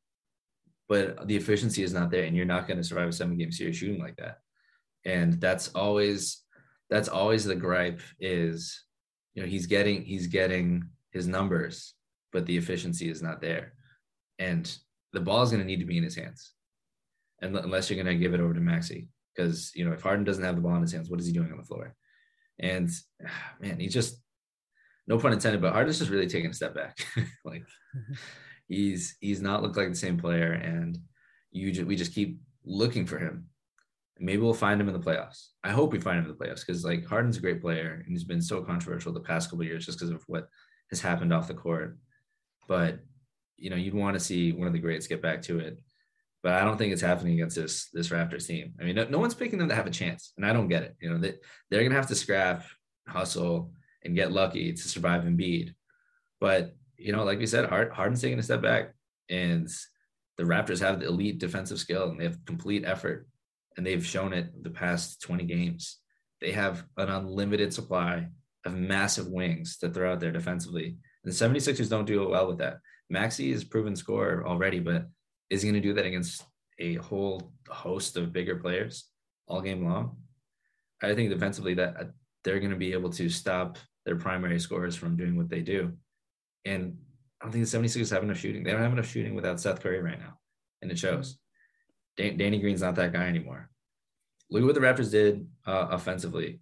but the efficiency is not there, and you're not going to survive a seven-game series shooting like that. And that's always that's always the gripe is, you know, he's getting he's getting his numbers, but the efficiency is not there. And the ball is going to need to be in his hands. Unless you're going to give it over to Maxey, because, you know, if Harden doesn't have the ball in his hands, what is he doing on the floor? And man, he's just, no pun intended, but Harden's just really taking a step back. Like he's, he's not looked like the same player, and you ju- we just keep looking for him. Maybe we'll find him in the playoffs. I hope we find him in the playoffs, because like Harden's a great player and he's been so controversial the past couple of years just because of what has happened off the court. But, you know, you'd want to see one of the greats get back to it. But I don't think it's happening against this this Raptors team. I mean, no, no one's picking them to have a chance, and I don't get it. You know, they, they're going to have to scrap, hustle, and get lucky to survive Embiid. But, you know, like we said, Harden's taking a step back, and the Raptors have the elite defensive skill, and they have complete effort, and they've shown it the past twenty games. They have an unlimited supply of massive wings to throw out there defensively, and the seventy-sixers don't do well with that. Maxey is proven scorer already, but is he going to do that against a whole host of bigger players all game long? I think defensively that they're going to be able to stop their primary scorers from doing what they do. And I don't think the seventy-sixers have enough shooting. They don't have enough shooting without Seth Curry right now, and it shows. Dan- Danny Green's not that guy anymore. Look at what the Raptors did uh, offensively.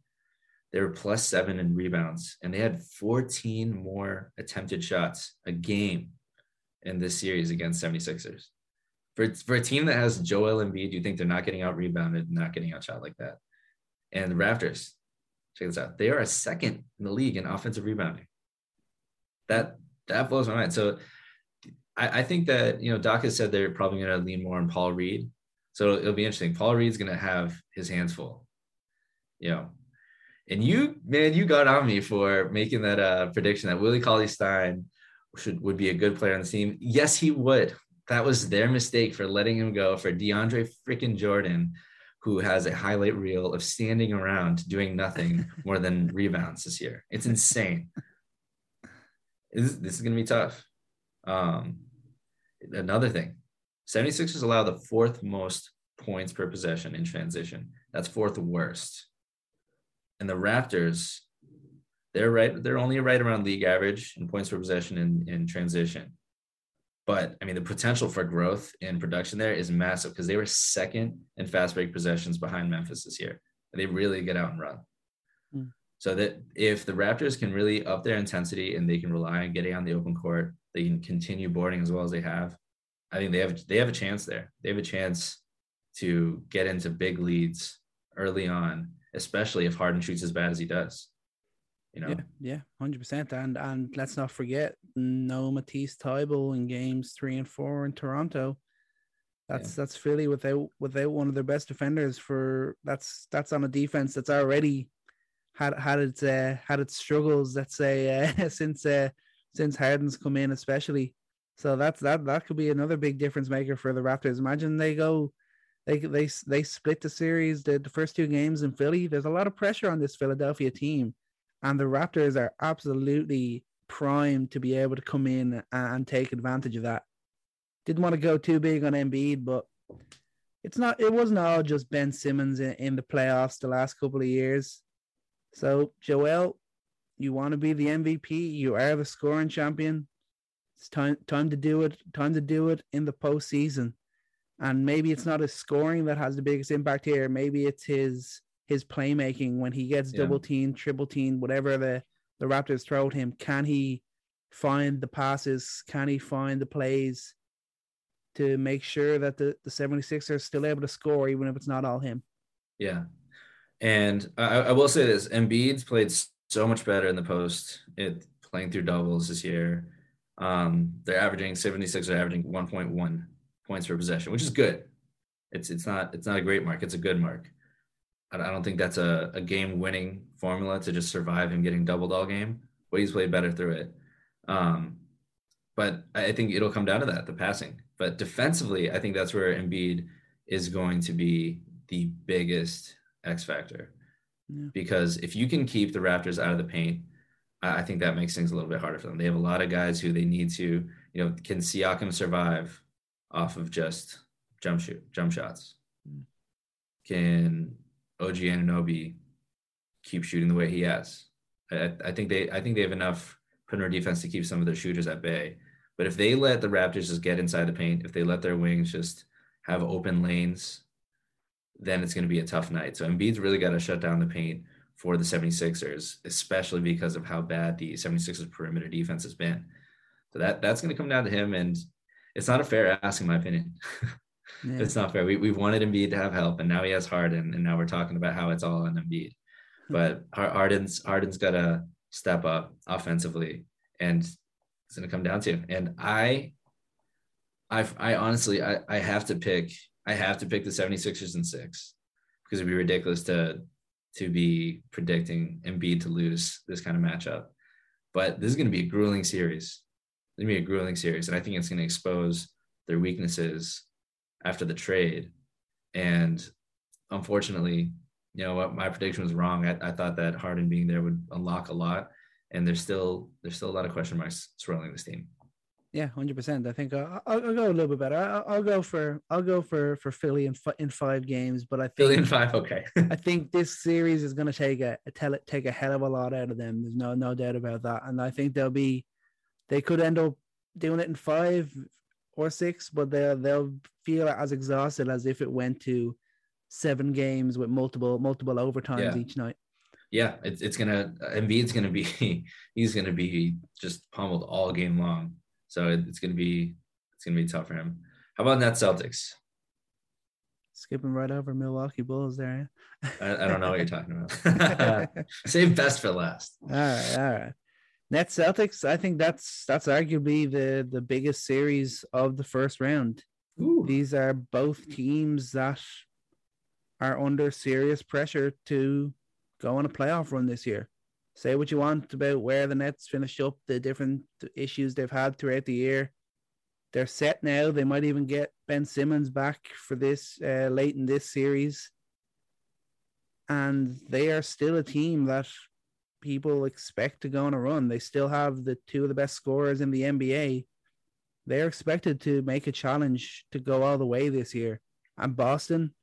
They were plus seven in rebounds, and they had fourteen more attempted shots a game in this series against seventy-sixers. for, for a team that has Joel Embiid, you think they're not getting out rebounded, not getting out shot like that. And the Raptors, check this out. They are a second in the league in offensive rebounding. That that blows my mind. So I, I think that, you know, Doc has said they're probably going to lean more on Paul Reed. So it'll be interesting. Paul Reed's going to have his hands full, you know. And you, man, you got on me for making that uh, prediction that Willie Cauley-Stein should would be a good player on the team. Yes, he would. That was their mistake for letting him go for DeAndre freaking Jordan, who has a highlight reel of standing around doing nothing more than rebounds this year. It's insane. This, this is going to be tough. Um, another thing, 76ers allow the fourth most points per possession in transition. That's fourth worst. And the Raptors, they're right. They're only right around league average in points per possession in, in transition. But, I mean, the potential for growth in production there is massive because they were second in fast break possessions behind Memphis this year. They really get out and run. Mm. So that if the Raptors can really up their intensity and they can rely on getting on the open court, they can continue boarding as well as they have. I think they have they have a chance there. They have a chance to get into big leads early on, especially if Harden shoots as bad as he does. You know? Yeah, yeah, one hundred percent. And and let's not forget, no Matisse Thybulle in games three and four in Toronto. That's yeah. that's Philly without without one of their best defenders. For that's that's on a defense that's already had had its uh, had its struggles. Let's say uh, since uh, since Harden's come in, especially. So that's that that could be another big difference maker for the Raptors. Imagine they go. They they they split the series, the, the first two games in Philly. There's a lot of pressure on this Philadelphia team, and the Raptors are absolutely primed to be able to come in and, and take advantage of that. Didn't want to go too big on Embiid, but it's not. It wasn't all just Ben Simmons in, in the playoffs the last couple of years. So Joel, you want to be the M V P. You are the scoring champion. It's time time to do it. Time to do it in the postseason. And maybe it's not his scoring that has the biggest impact here. Maybe it's his his playmaking when he gets yeah. double teamed, triple teamed, whatever the, the Raptors throw at him. Can he find the passes? Can he find the plays to make sure that the, the 76ers are still able to score, even if it's not all him? Yeah. And I, I will say this, Embiid's played so much better in the post, it playing through doubles this year. Um, they're averaging, 76ers are averaging one point one points per possession, which is good. It's it's not it's not a great mark. It's a good mark. I don't think that's a, a game-winning formula to just survive him getting doubled all game. But he's played better through it. Um, but I think it'll come down to that, the passing. But defensively, I think that's where Embiid is going to be the biggest X factor. Yeah. Because if you can keep the Raptors out of the paint, I think that makes things a little bit harder for them. They have a lot of guys who they need to, you know, can Siakam survive off of just jump shoot, jump shots? Can O G Anunoby keep shooting the way he has? I, I think they I think they have enough perimeter defense to keep some of their shooters at bay. But if they let the Raptors just get inside the paint, if they let their wings just have open lanes, then it's going to be a tough night. So Embiid's really got to shut down the paint for the 76ers, especially because of how bad the 76ers perimeter defense has been. So that that's going to come down to him, and it's not a fair ask, in my opinion. Yeah. It's not fair. We we wanted Embiid to have help, and now he has Harden, and now we're talking about how it's all on Embiid. But Harden's Harden's got to step up offensively, and it's going to come down to him. And I, I, I honestly, I, I have to pick. I have to pick the 76ers in six because it'd be ridiculous to to be predicting Embiid to lose this kind of matchup. But this is going to be a grueling series. It's going to be a grueling series, and I think it's going to expose their weaknesses after the trade. And unfortunately, you know what, my prediction was wrong. I, I thought that Harden being there would unlock a lot, and there's still there's still a lot of question marks swirling this team. Yeah, one hundred percent. I think I'll, I'll go a little bit better. I'll, I'll go for I'll go for for Philly in f- in five games, but I think Philly in five. Okay. I think this series is going to take a, a tell it take a hell of a lot out of them. There's no no doubt about that, and I think they'll be. They could end up doing it in five or six, but they'll they'll feel as exhausted as if it went to seven games with multiple multiple overtimes yeah. each night. Yeah, it's it's gonna Embiid's gonna be he's gonna be just pummeled all game long. So it, it's gonna be it's gonna be tough for him. How about Nets Celtics? Skipping right over Milwaukee Bulls there. I, I don't know what you're talking about. Save best for last. All right, all right. Nets Celtics, I think that's that's arguably the, the biggest series of the first round. Ooh. These are both teams that are under serious pressure to go on a playoff run this year. Say what you want about where the Nets finished up, the different issues they've had throughout the year. They're set now. They might even get Ben Simmons back for this uh, late in this series. And they are still a team that people expect to go on a run. They still have the two of the best scorers in the N B A. They're expected to make a challenge to go all the way this year. And Boston,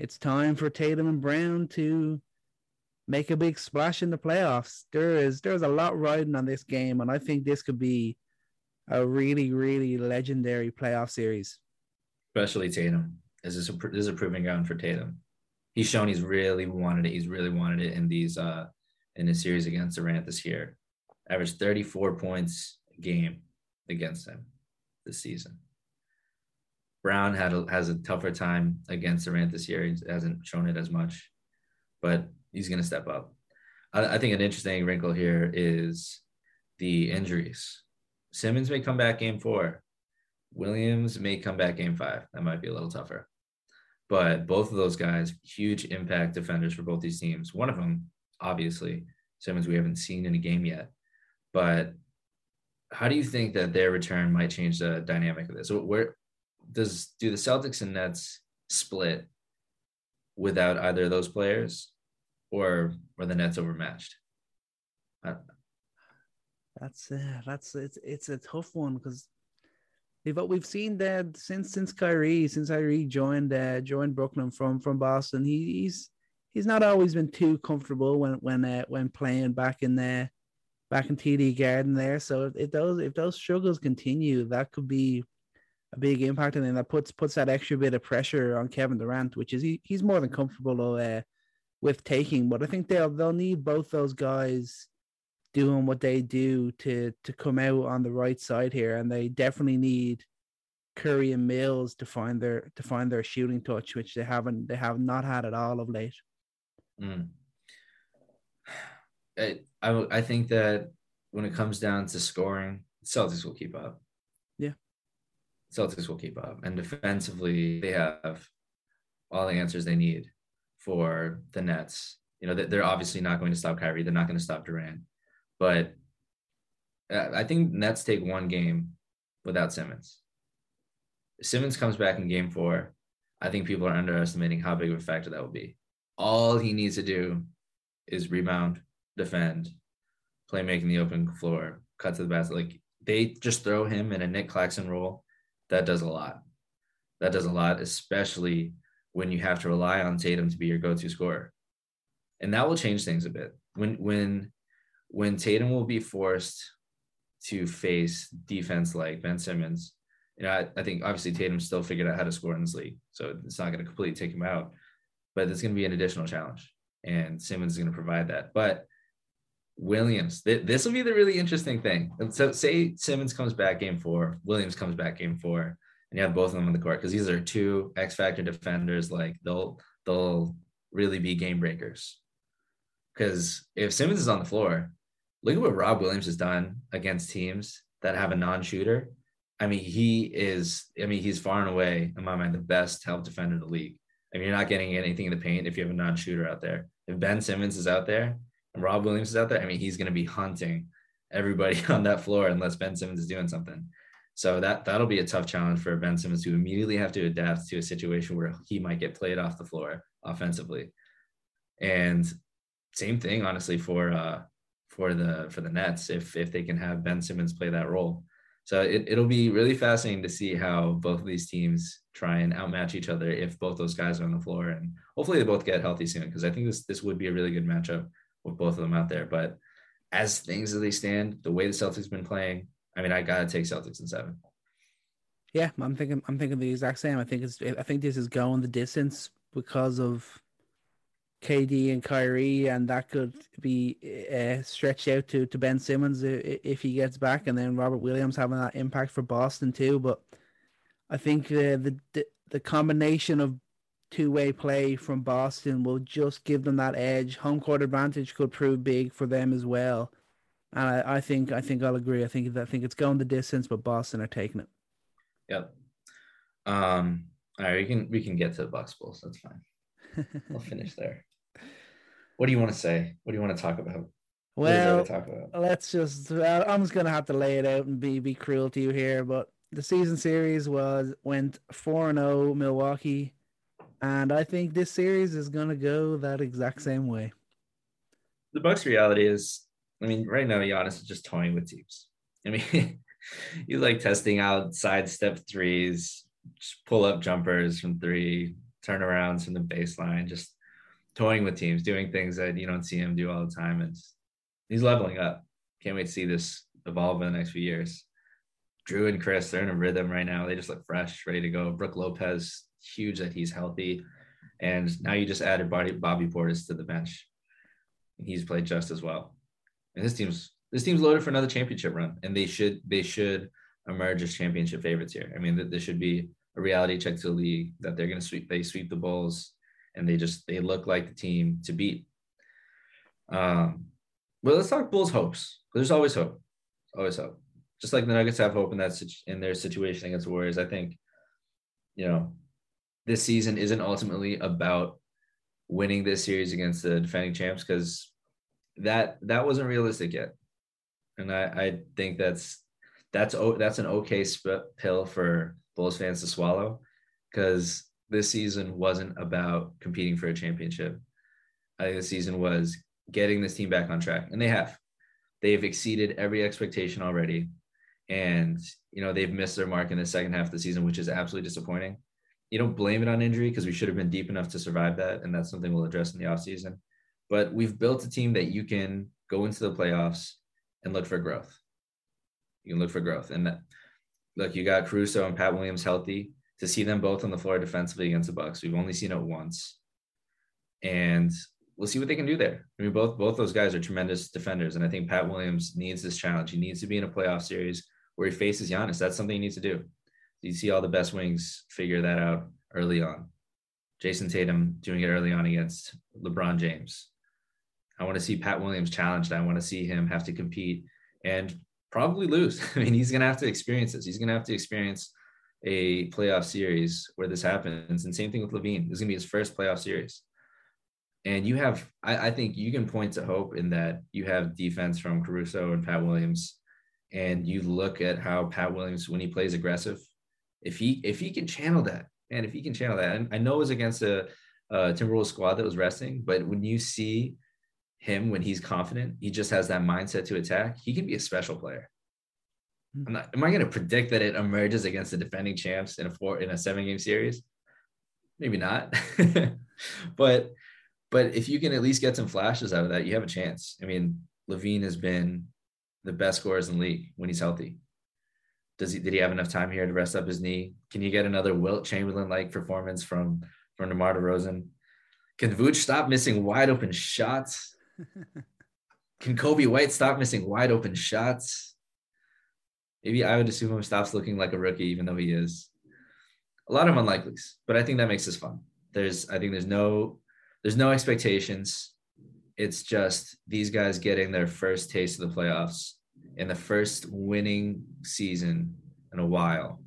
it's time for Tatum and Brown to make a big splash in the playoffs. There is there's a lot riding on this game, and I think this could be a really, really legendary playoff series. Especially Tatum. This is a, this is a proving ground for Tatum. He's shown he's really wanted it. He's really wanted it in these uh, in his series against Durant this year. Averaged thirty-four points a game against him this season. Brown had a, has a tougher time against Durant this year. He hasn't shown it as much, but he's going to step up. I, I think an interesting wrinkle here is the injuries. Simmons may come back game four. Williams may come back game five. That might be a little tougher. But both of those guys, huge impact defenders for both these teams. One of them, obviously, Simmons, we haven't seen in a game yet. But how do you think that their return might change the dynamic of this? Where does do the Celtics and Nets split without either of those players, or were the Nets overmatched? I, That's uh, that's it's it's a tough one because we've we've seen that since since Kyrie since Kyrie joined uh, joined Brooklyn from from Boston, he, he's he's not always been too comfortable when when uh, when playing back in there uh, back in T D Garden there. So if, if those if those struggles continue, that could be a big impact, and then that puts puts that extra bit of pressure on Kevin Durant, which is he, he's more than comfortable uh, with taking. But I think they'll they'll need both those guys doing what they do to to come out on the right side here, and they definitely need Curry and Mills to find their to find their shooting touch, which they haven't they have not had at all of late. Mm. I, I I think that when it comes down to scoring, Celtics will keep up. Yeah, Celtics will keep up, and defensively they have all the answers they need for the Nets. You know, they're obviously not going to stop Kyrie. They're not going to stop Durant. But I think Nets take one game without Simmons. If Simmons comes back in game four, I think people are underestimating how big of a factor that will be. All he needs to do is rebound, defend, play making the open floor, cut to the basket. Like, they just throw him in a Nick Claxton role. That does a lot. That does a lot, especially when you have to rely on Tatum to be your go-to scorer. And that will change things a bit. When when When Tatum will be forced to face defense like Ben Simmons, you know, I, I think obviously Tatum still figured out how to score in this league, so it's not going to completely take him out, but it's going to be an additional challenge, and Simmons is going to provide that. But Williams, th- this will be the really interesting thing. And so say Simmons comes back game four, Williams comes back game four, and you have both of them on the court, because these are two X-factor defenders. Like, they'll they'll really be game breakers, because if Simmons is on the floor, look at what Rob Williams has done against teams that have a non-shooter. I mean, he is, I mean, he's far and away, in my mind, the best help defender in the league. I mean, you're not getting anything in the paint if you have a non-shooter out there. If Ben Simmons is out there and Rob Williams is out there, I mean, he's going to be hunting everybody on that floor unless Ben Simmons is doing something. So that, that'll be a tough challenge for Ben Simmons, to immediately have to adapt to a situation where he might get played off the floor offensively. And same thing, honestly, for, uh, for the for the Nets, if if they can have Ben Simmons play that role. So it, it'll be really fascinating to see how both of these teams try and outmatch each other if both those guys are on the floor, and hopefully they both get healthy soon, because I think this this would be a really good matchup with both of them out there. But as things as they stand, the way the Celtics have been playing, I mean, I gotta take Celtics in seven. Yeah, I'm thinking I'm thinking the exact same. I think it's I think this is going the distance because of K D and Kyrie, and that could be uh, stretched out to, to Ben Simmons if, if he gets back, and then Robert Williams having that impact for Boston too. But I think the the the combination of two-way play from Boston will just give them that edge. Home court advantage could prove big for them as well. And I, I think I think I'll agree. I think I think it's going the distance, but Boston are taking it. Yep. Um, all right, we can we can get to the Bucks Bulls. That's fine. We'll finish there. What do you want to say? What do you want to talk about? Well, talk about? let's just. I'm just gonna have to lay it out and be be cruel to you here, but the season series was went four and zero Milwaukee. And I think this series is going to go that exact same way. The Bucks' reality is, I mean, right now, Giannis is just toying with teams. I mean, you like testing out sidestep threes, pull-up jumpers from three, turnarounds from the baseline, just toying with teams, doing things that you don't see him do all the time. And he's leveling up. Can't wait to see this evolve in the next few years. Drew and Chris, they're in a rhythm right now. They just look fresh, ready to go. Brooke Lopez, huge that he's healthy, and now you just added Bobby, Bobby Portis to the bench. He's played just as well, and this team's this team's loaded for another championship run, and they should they should emerge as championship favorites here. I mean, that this should be a reality check to the league that they're going to sweep. They sweep the Bulls, and they just they look like the team to beat. Um, well, let's talk Bulls hopes. There's always hope, always hope. Just like the Nuggets have hope in that in their situation against the Warriors, I think, you know. This season isn't ultimately about winning this series against the defending champs because that that wasn't realistic yet, and I, I think that's that's that's an okay sp- pill for Bulls fans to swallow because this season wasn't about competing for a championship. I think this season was getting this team back on track, and they have. They've exceeded every expectation already, and you know they've missed their mark in the second half of the season, which is absolutely disappointing. You don't blame it on injury because we should have been deep enough to survive that. And that's something we'll address in the offseason. But we've built a team that you can go into the playoffs and look for growth. You can look for growth. And that, look, you got Caruso and Pat Williams healthy. To see them both on the floor defensively against the Bucks, we've only seen it once. And we'll see what they can do there. I mean, both, both those guys are tremendous defenders. And I think Pat Williams needs this challenge. He needs to be in a playoff series where he faces Giannis. That's something he needs to do. You see all the best wings figure that out early on. Jayson Tatum doing it early on against LeBron James. I want to see Pat Williams challenged. I want to see him have to compete and probably lose. I mean, he's going to have to experience this. He's going to have to experience a playoff series where this happens. And same thing with LaVine. This is going to be his first playoff series. And you have, I, I think you can point to hope in that you have defense from Caruso and Pat Williams. And you look at how Pat Williams, when he plays aggressive, If he if he can channel that, man, if he can channel that, and I know it was against a, a Timberwolves squad that was resting, but when you see him, when he's confident, he just has that mindset to attack. He can be a special player. I'm not, am I going to predict that it emerges against the defending champs in a four in a seven game series? Maybe not, but but if you can at least get some flashes out of that, you have a chance. I mean, LaVine has been the best scorer in the league when he's healthy. Does he, did he have enough time here to rest up his knee? Can you get another Wilt Chamberlain-like performance from, from DeMar DeRozan? Can Vooch stop missing wide-open shots? Can Kobe White stop missing wide-open shots? Maybe I would assume him stops looking like a rookie, even though he is. A lot of unlikelies, but I think that makes this fun. There's, I think there's no, there's no expectations. It's just these guys getting their first taste of the playoffs in the first winning season in a while.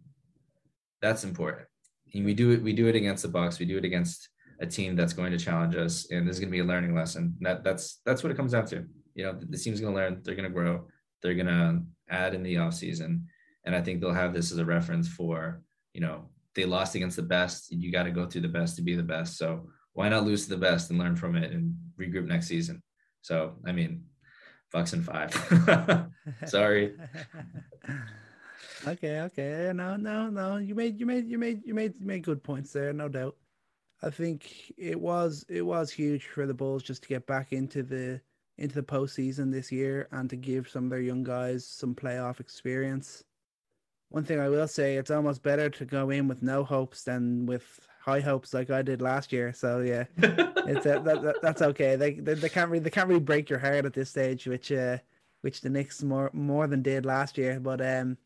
That's important. And we do it, we do it against the Bucks. We do it against a team that's going to challenge us. And this is going to be a learning lesson. That that's, that's what it comes down to. You know, the team's going to learn, they're going to grow, they're going to add in the offseason. And I think they'll have this as a reference for, you know, they lost against the best. You got to go through the best to be the best. So why not lose to the best and learn from it and regroup next season? So, I mean, Bucks and five. Sorry. okay, okay. No, no, no. You made you made you made you made you made good points there, no doubt. I think it was it was huge for the Bulls just to get back into the into the postseason this year and to give some of their young guys some playoff experience. One thing I will say, it's almost better to go in with no hopes than with high hopes like I did last year. So yeah, it's uh, that, that, that's okay. They, they they can't really they can't really break your heart at this stage, which uh, which the Knicks more more than did last year. But um,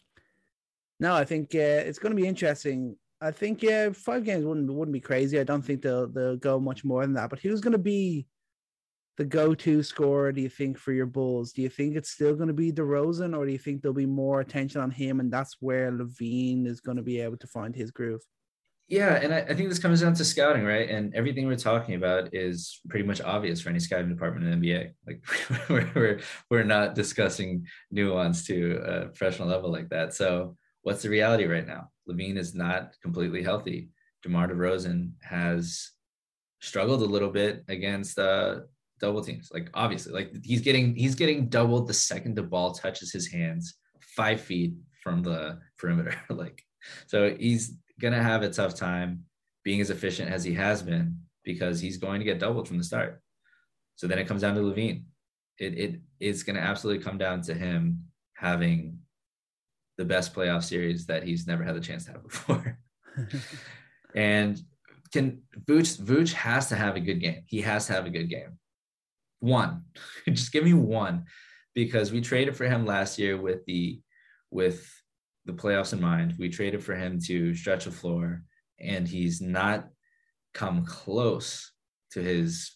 no, I think uh, it's going to be interesting. I think yeah, five games wouldn't wouldn't be crazy. I don't think they'll they'll go much more than that. But who's going to be the go-to scorer, do you think, for your Bulls? Do you think it's still going to be DeRozan, or do you think there'll be more attention on him, and that's where Levine is going to be able to find his groove? Yeah, and I, I think this comes down to scouting, right? And everything we're talking about is pretty much obvious for any scouting department in the N B A. Like, we're we're, we're not discussing nuance to a professional level like that. So what's the reality right now? Levine is not completely healthy. DeMar DeRozan has struggled a little bit against uh, double teams. Like, obviously, like he's getting he's getting doubled the second the ball touches his hands, five feet from the perimeter. Like, so he's gonna have a tough time being as efficient as he has been, because he's going to get doubled from the start. So then it comes down to Levine. It it is gonna absolutely come down to him having the best playoff series that he's never had the chance to have before. And can Vooch, Vooch has to have a good game. He has to have a good game. One, just give me one, because we traded for him last year with the, with the playoffs in mind. We traded for him to stretch the floor, and he's not come close to his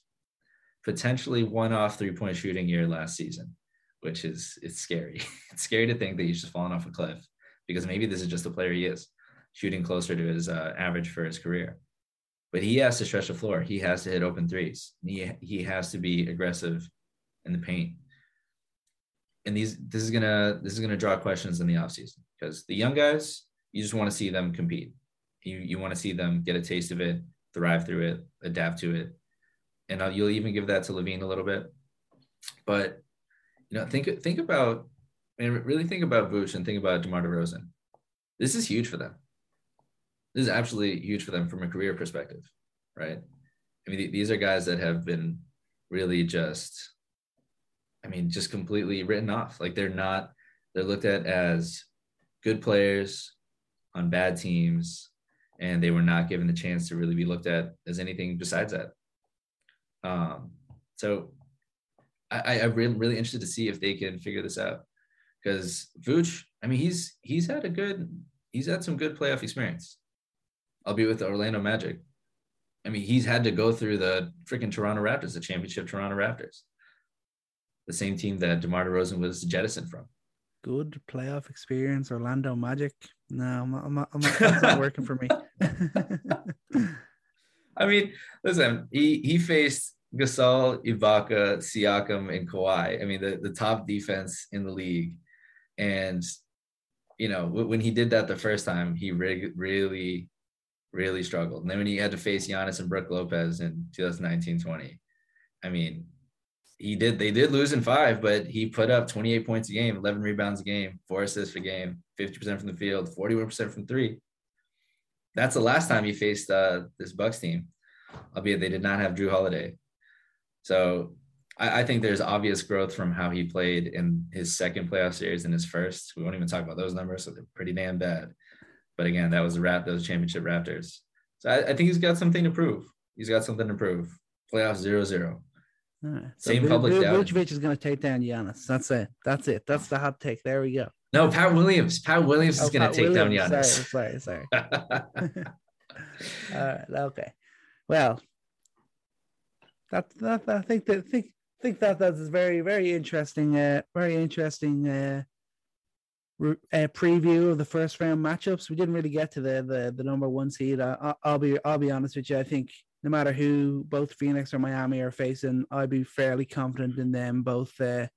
potentially one-off three-point shooting year last season, which is, it's scary. It's scary to think that he's just fallen off a cliff, because maybe this is just the player he is, shooting closer to his uh, average for his career. But he has to stretch the floor. He has to hit open threes. He, he has to be aggressive in the paint. And these this is gonna this is gonna draw questions in the offseason, because the young guys, you just want to see them compete. You you want to see them get a taste of it, thrive through it, adapt to it. And I'll, you'll even give that to Levine a little bit. But You know, think think about and really think about Vooch and think about DeMar DeRozan. This is huge for them. This is absolutely huge for them from a career perspective, right? I mean, th- these are guys that have been really just, I mean, just completely written off. Like, they're not, they're looked at as good players on bad teams, and they were not given the chance to really be looked at as anything besides that. Um, so. I, I'm really, really interested to see if they can figure this out, because Vooch, I mean, he's he's had a good, he's had some good playoff experience. I'll be with the Orlando Magic. I mean, he's had to go through the freaking Toronto Raptors, the championship Toronto Raptors, the same team that DeMar DeRozan was jettisoned from. Good playoff experience, Orlando Magic. No, I'm not, I'm not, I'm not, that's not working for me. I mean, listen, he he faced Gasol, Ibaka, Siakam, and Kawhi. I mean, the, the top defense in the league. And, you know, w- when he did that the first time, he re- really, really struggled. And then when he had to face Giannis and Brook Lopez in twenty nineteen twenty, I mean, he did, they did lose in five, but he put up twenty-eight points a game, eleven rebounds a game, four assists a game, fifty percent from the field, forty-one percent from three. That's the last time he faced uh, this Bucks team, albeit they did not have Drew Holiday. So I, I think there's obvious growth from how he played in his second playoff series and his first. We won't even talk about those numbers, so they're pretty damn bad. But again, that was the rap, those championship Raptors. So I, I think he's got something to prove. He's got something to prove. Playoffs zero zero. All right. So Same B- public B- doubt. Vucevic is going to take down Giannis. That's it. That's it. That's the hot take. There we go. No, Pat Williams. Pat Williams oh, is going to take Williams. down Giannis. Sorry, sorry, sorry. All right. Okay. Well. That, that, I think that think think that that is very very interesting uh, very interesting uh, re- uh, preview of the first round matchups. We didn't really get to the the, the number one seed. I, I'll be I'll be honest with you. I think no matter who both Phoenix or Miami are facing, I'd be fairly confident in them both uh,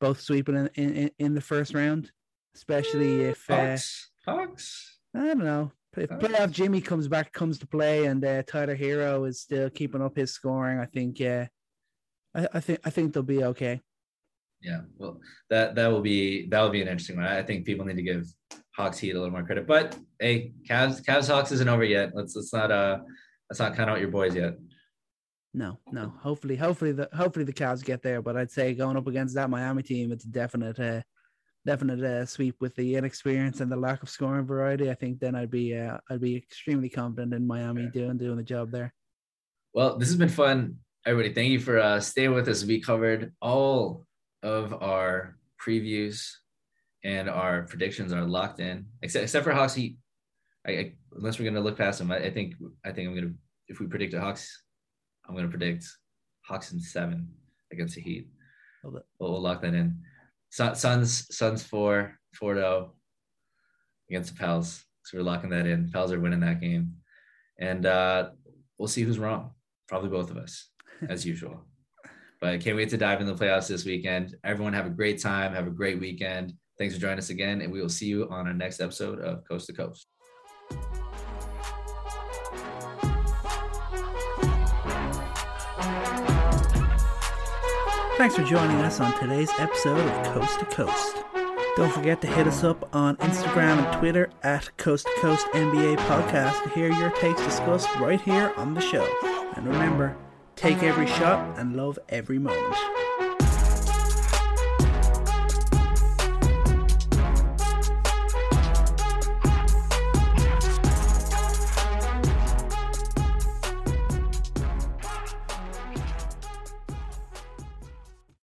both sweeping in, in, in the first round, especially if Fox. Uh, Fox. I don't know. If playoff Jimmy comes back, comes to play, and uh, Tyler Hero is still keeping up his scoring, I think, uh, I, I think, I think they'll be okay. Yeah, well, that that will be that will be an interesting one. I think people need to give Hawks Heat a little more credit, but hey, Cavs, Cavs Hawks isn't over yet. Let's let's not uh let's not count out your boys yet. No, no. Hopefully, hopefully the hopefully the Cavs get there, but I'd say going up against that Miami team, it's a definite. Uh, Definite uh, sweep with the inexperience and the lack of scoring variety. I think then I'd be uh, I'd be extremely confident in Miami yeah. doing doing the job there. Well, this has been fun, everybody. Thank you for uh, staying with us. We covered all of our previews and our predictions are locked in, except except for Hawks Heat. I, I, unless we're gonna look past them, I, I think I think I'm gonna if we predict a Hawks, I'm gonna predict Hawks in seven against the Heat. We'll, we'll lock that in. Sun, Suns Suns four four zero against the Pels. So we're locking that in. Pels are winning that game, and uh, we'll see who's wrong. Probably both of us, as usual. But I can't wait to dive into the playoffs this weekend. Everyone have a great time. Have a great weekend. Thanks for joining us again, and we will see you on our next episode of Coast to Coast. Thanks for joining us on today's episode of Coast to Coast. Don't forget to hit us up on Instagram and Twitter at Coast to Coast N B A Podcast to hear your takes discussed right here on the show. And remember, take every shot and love every moment.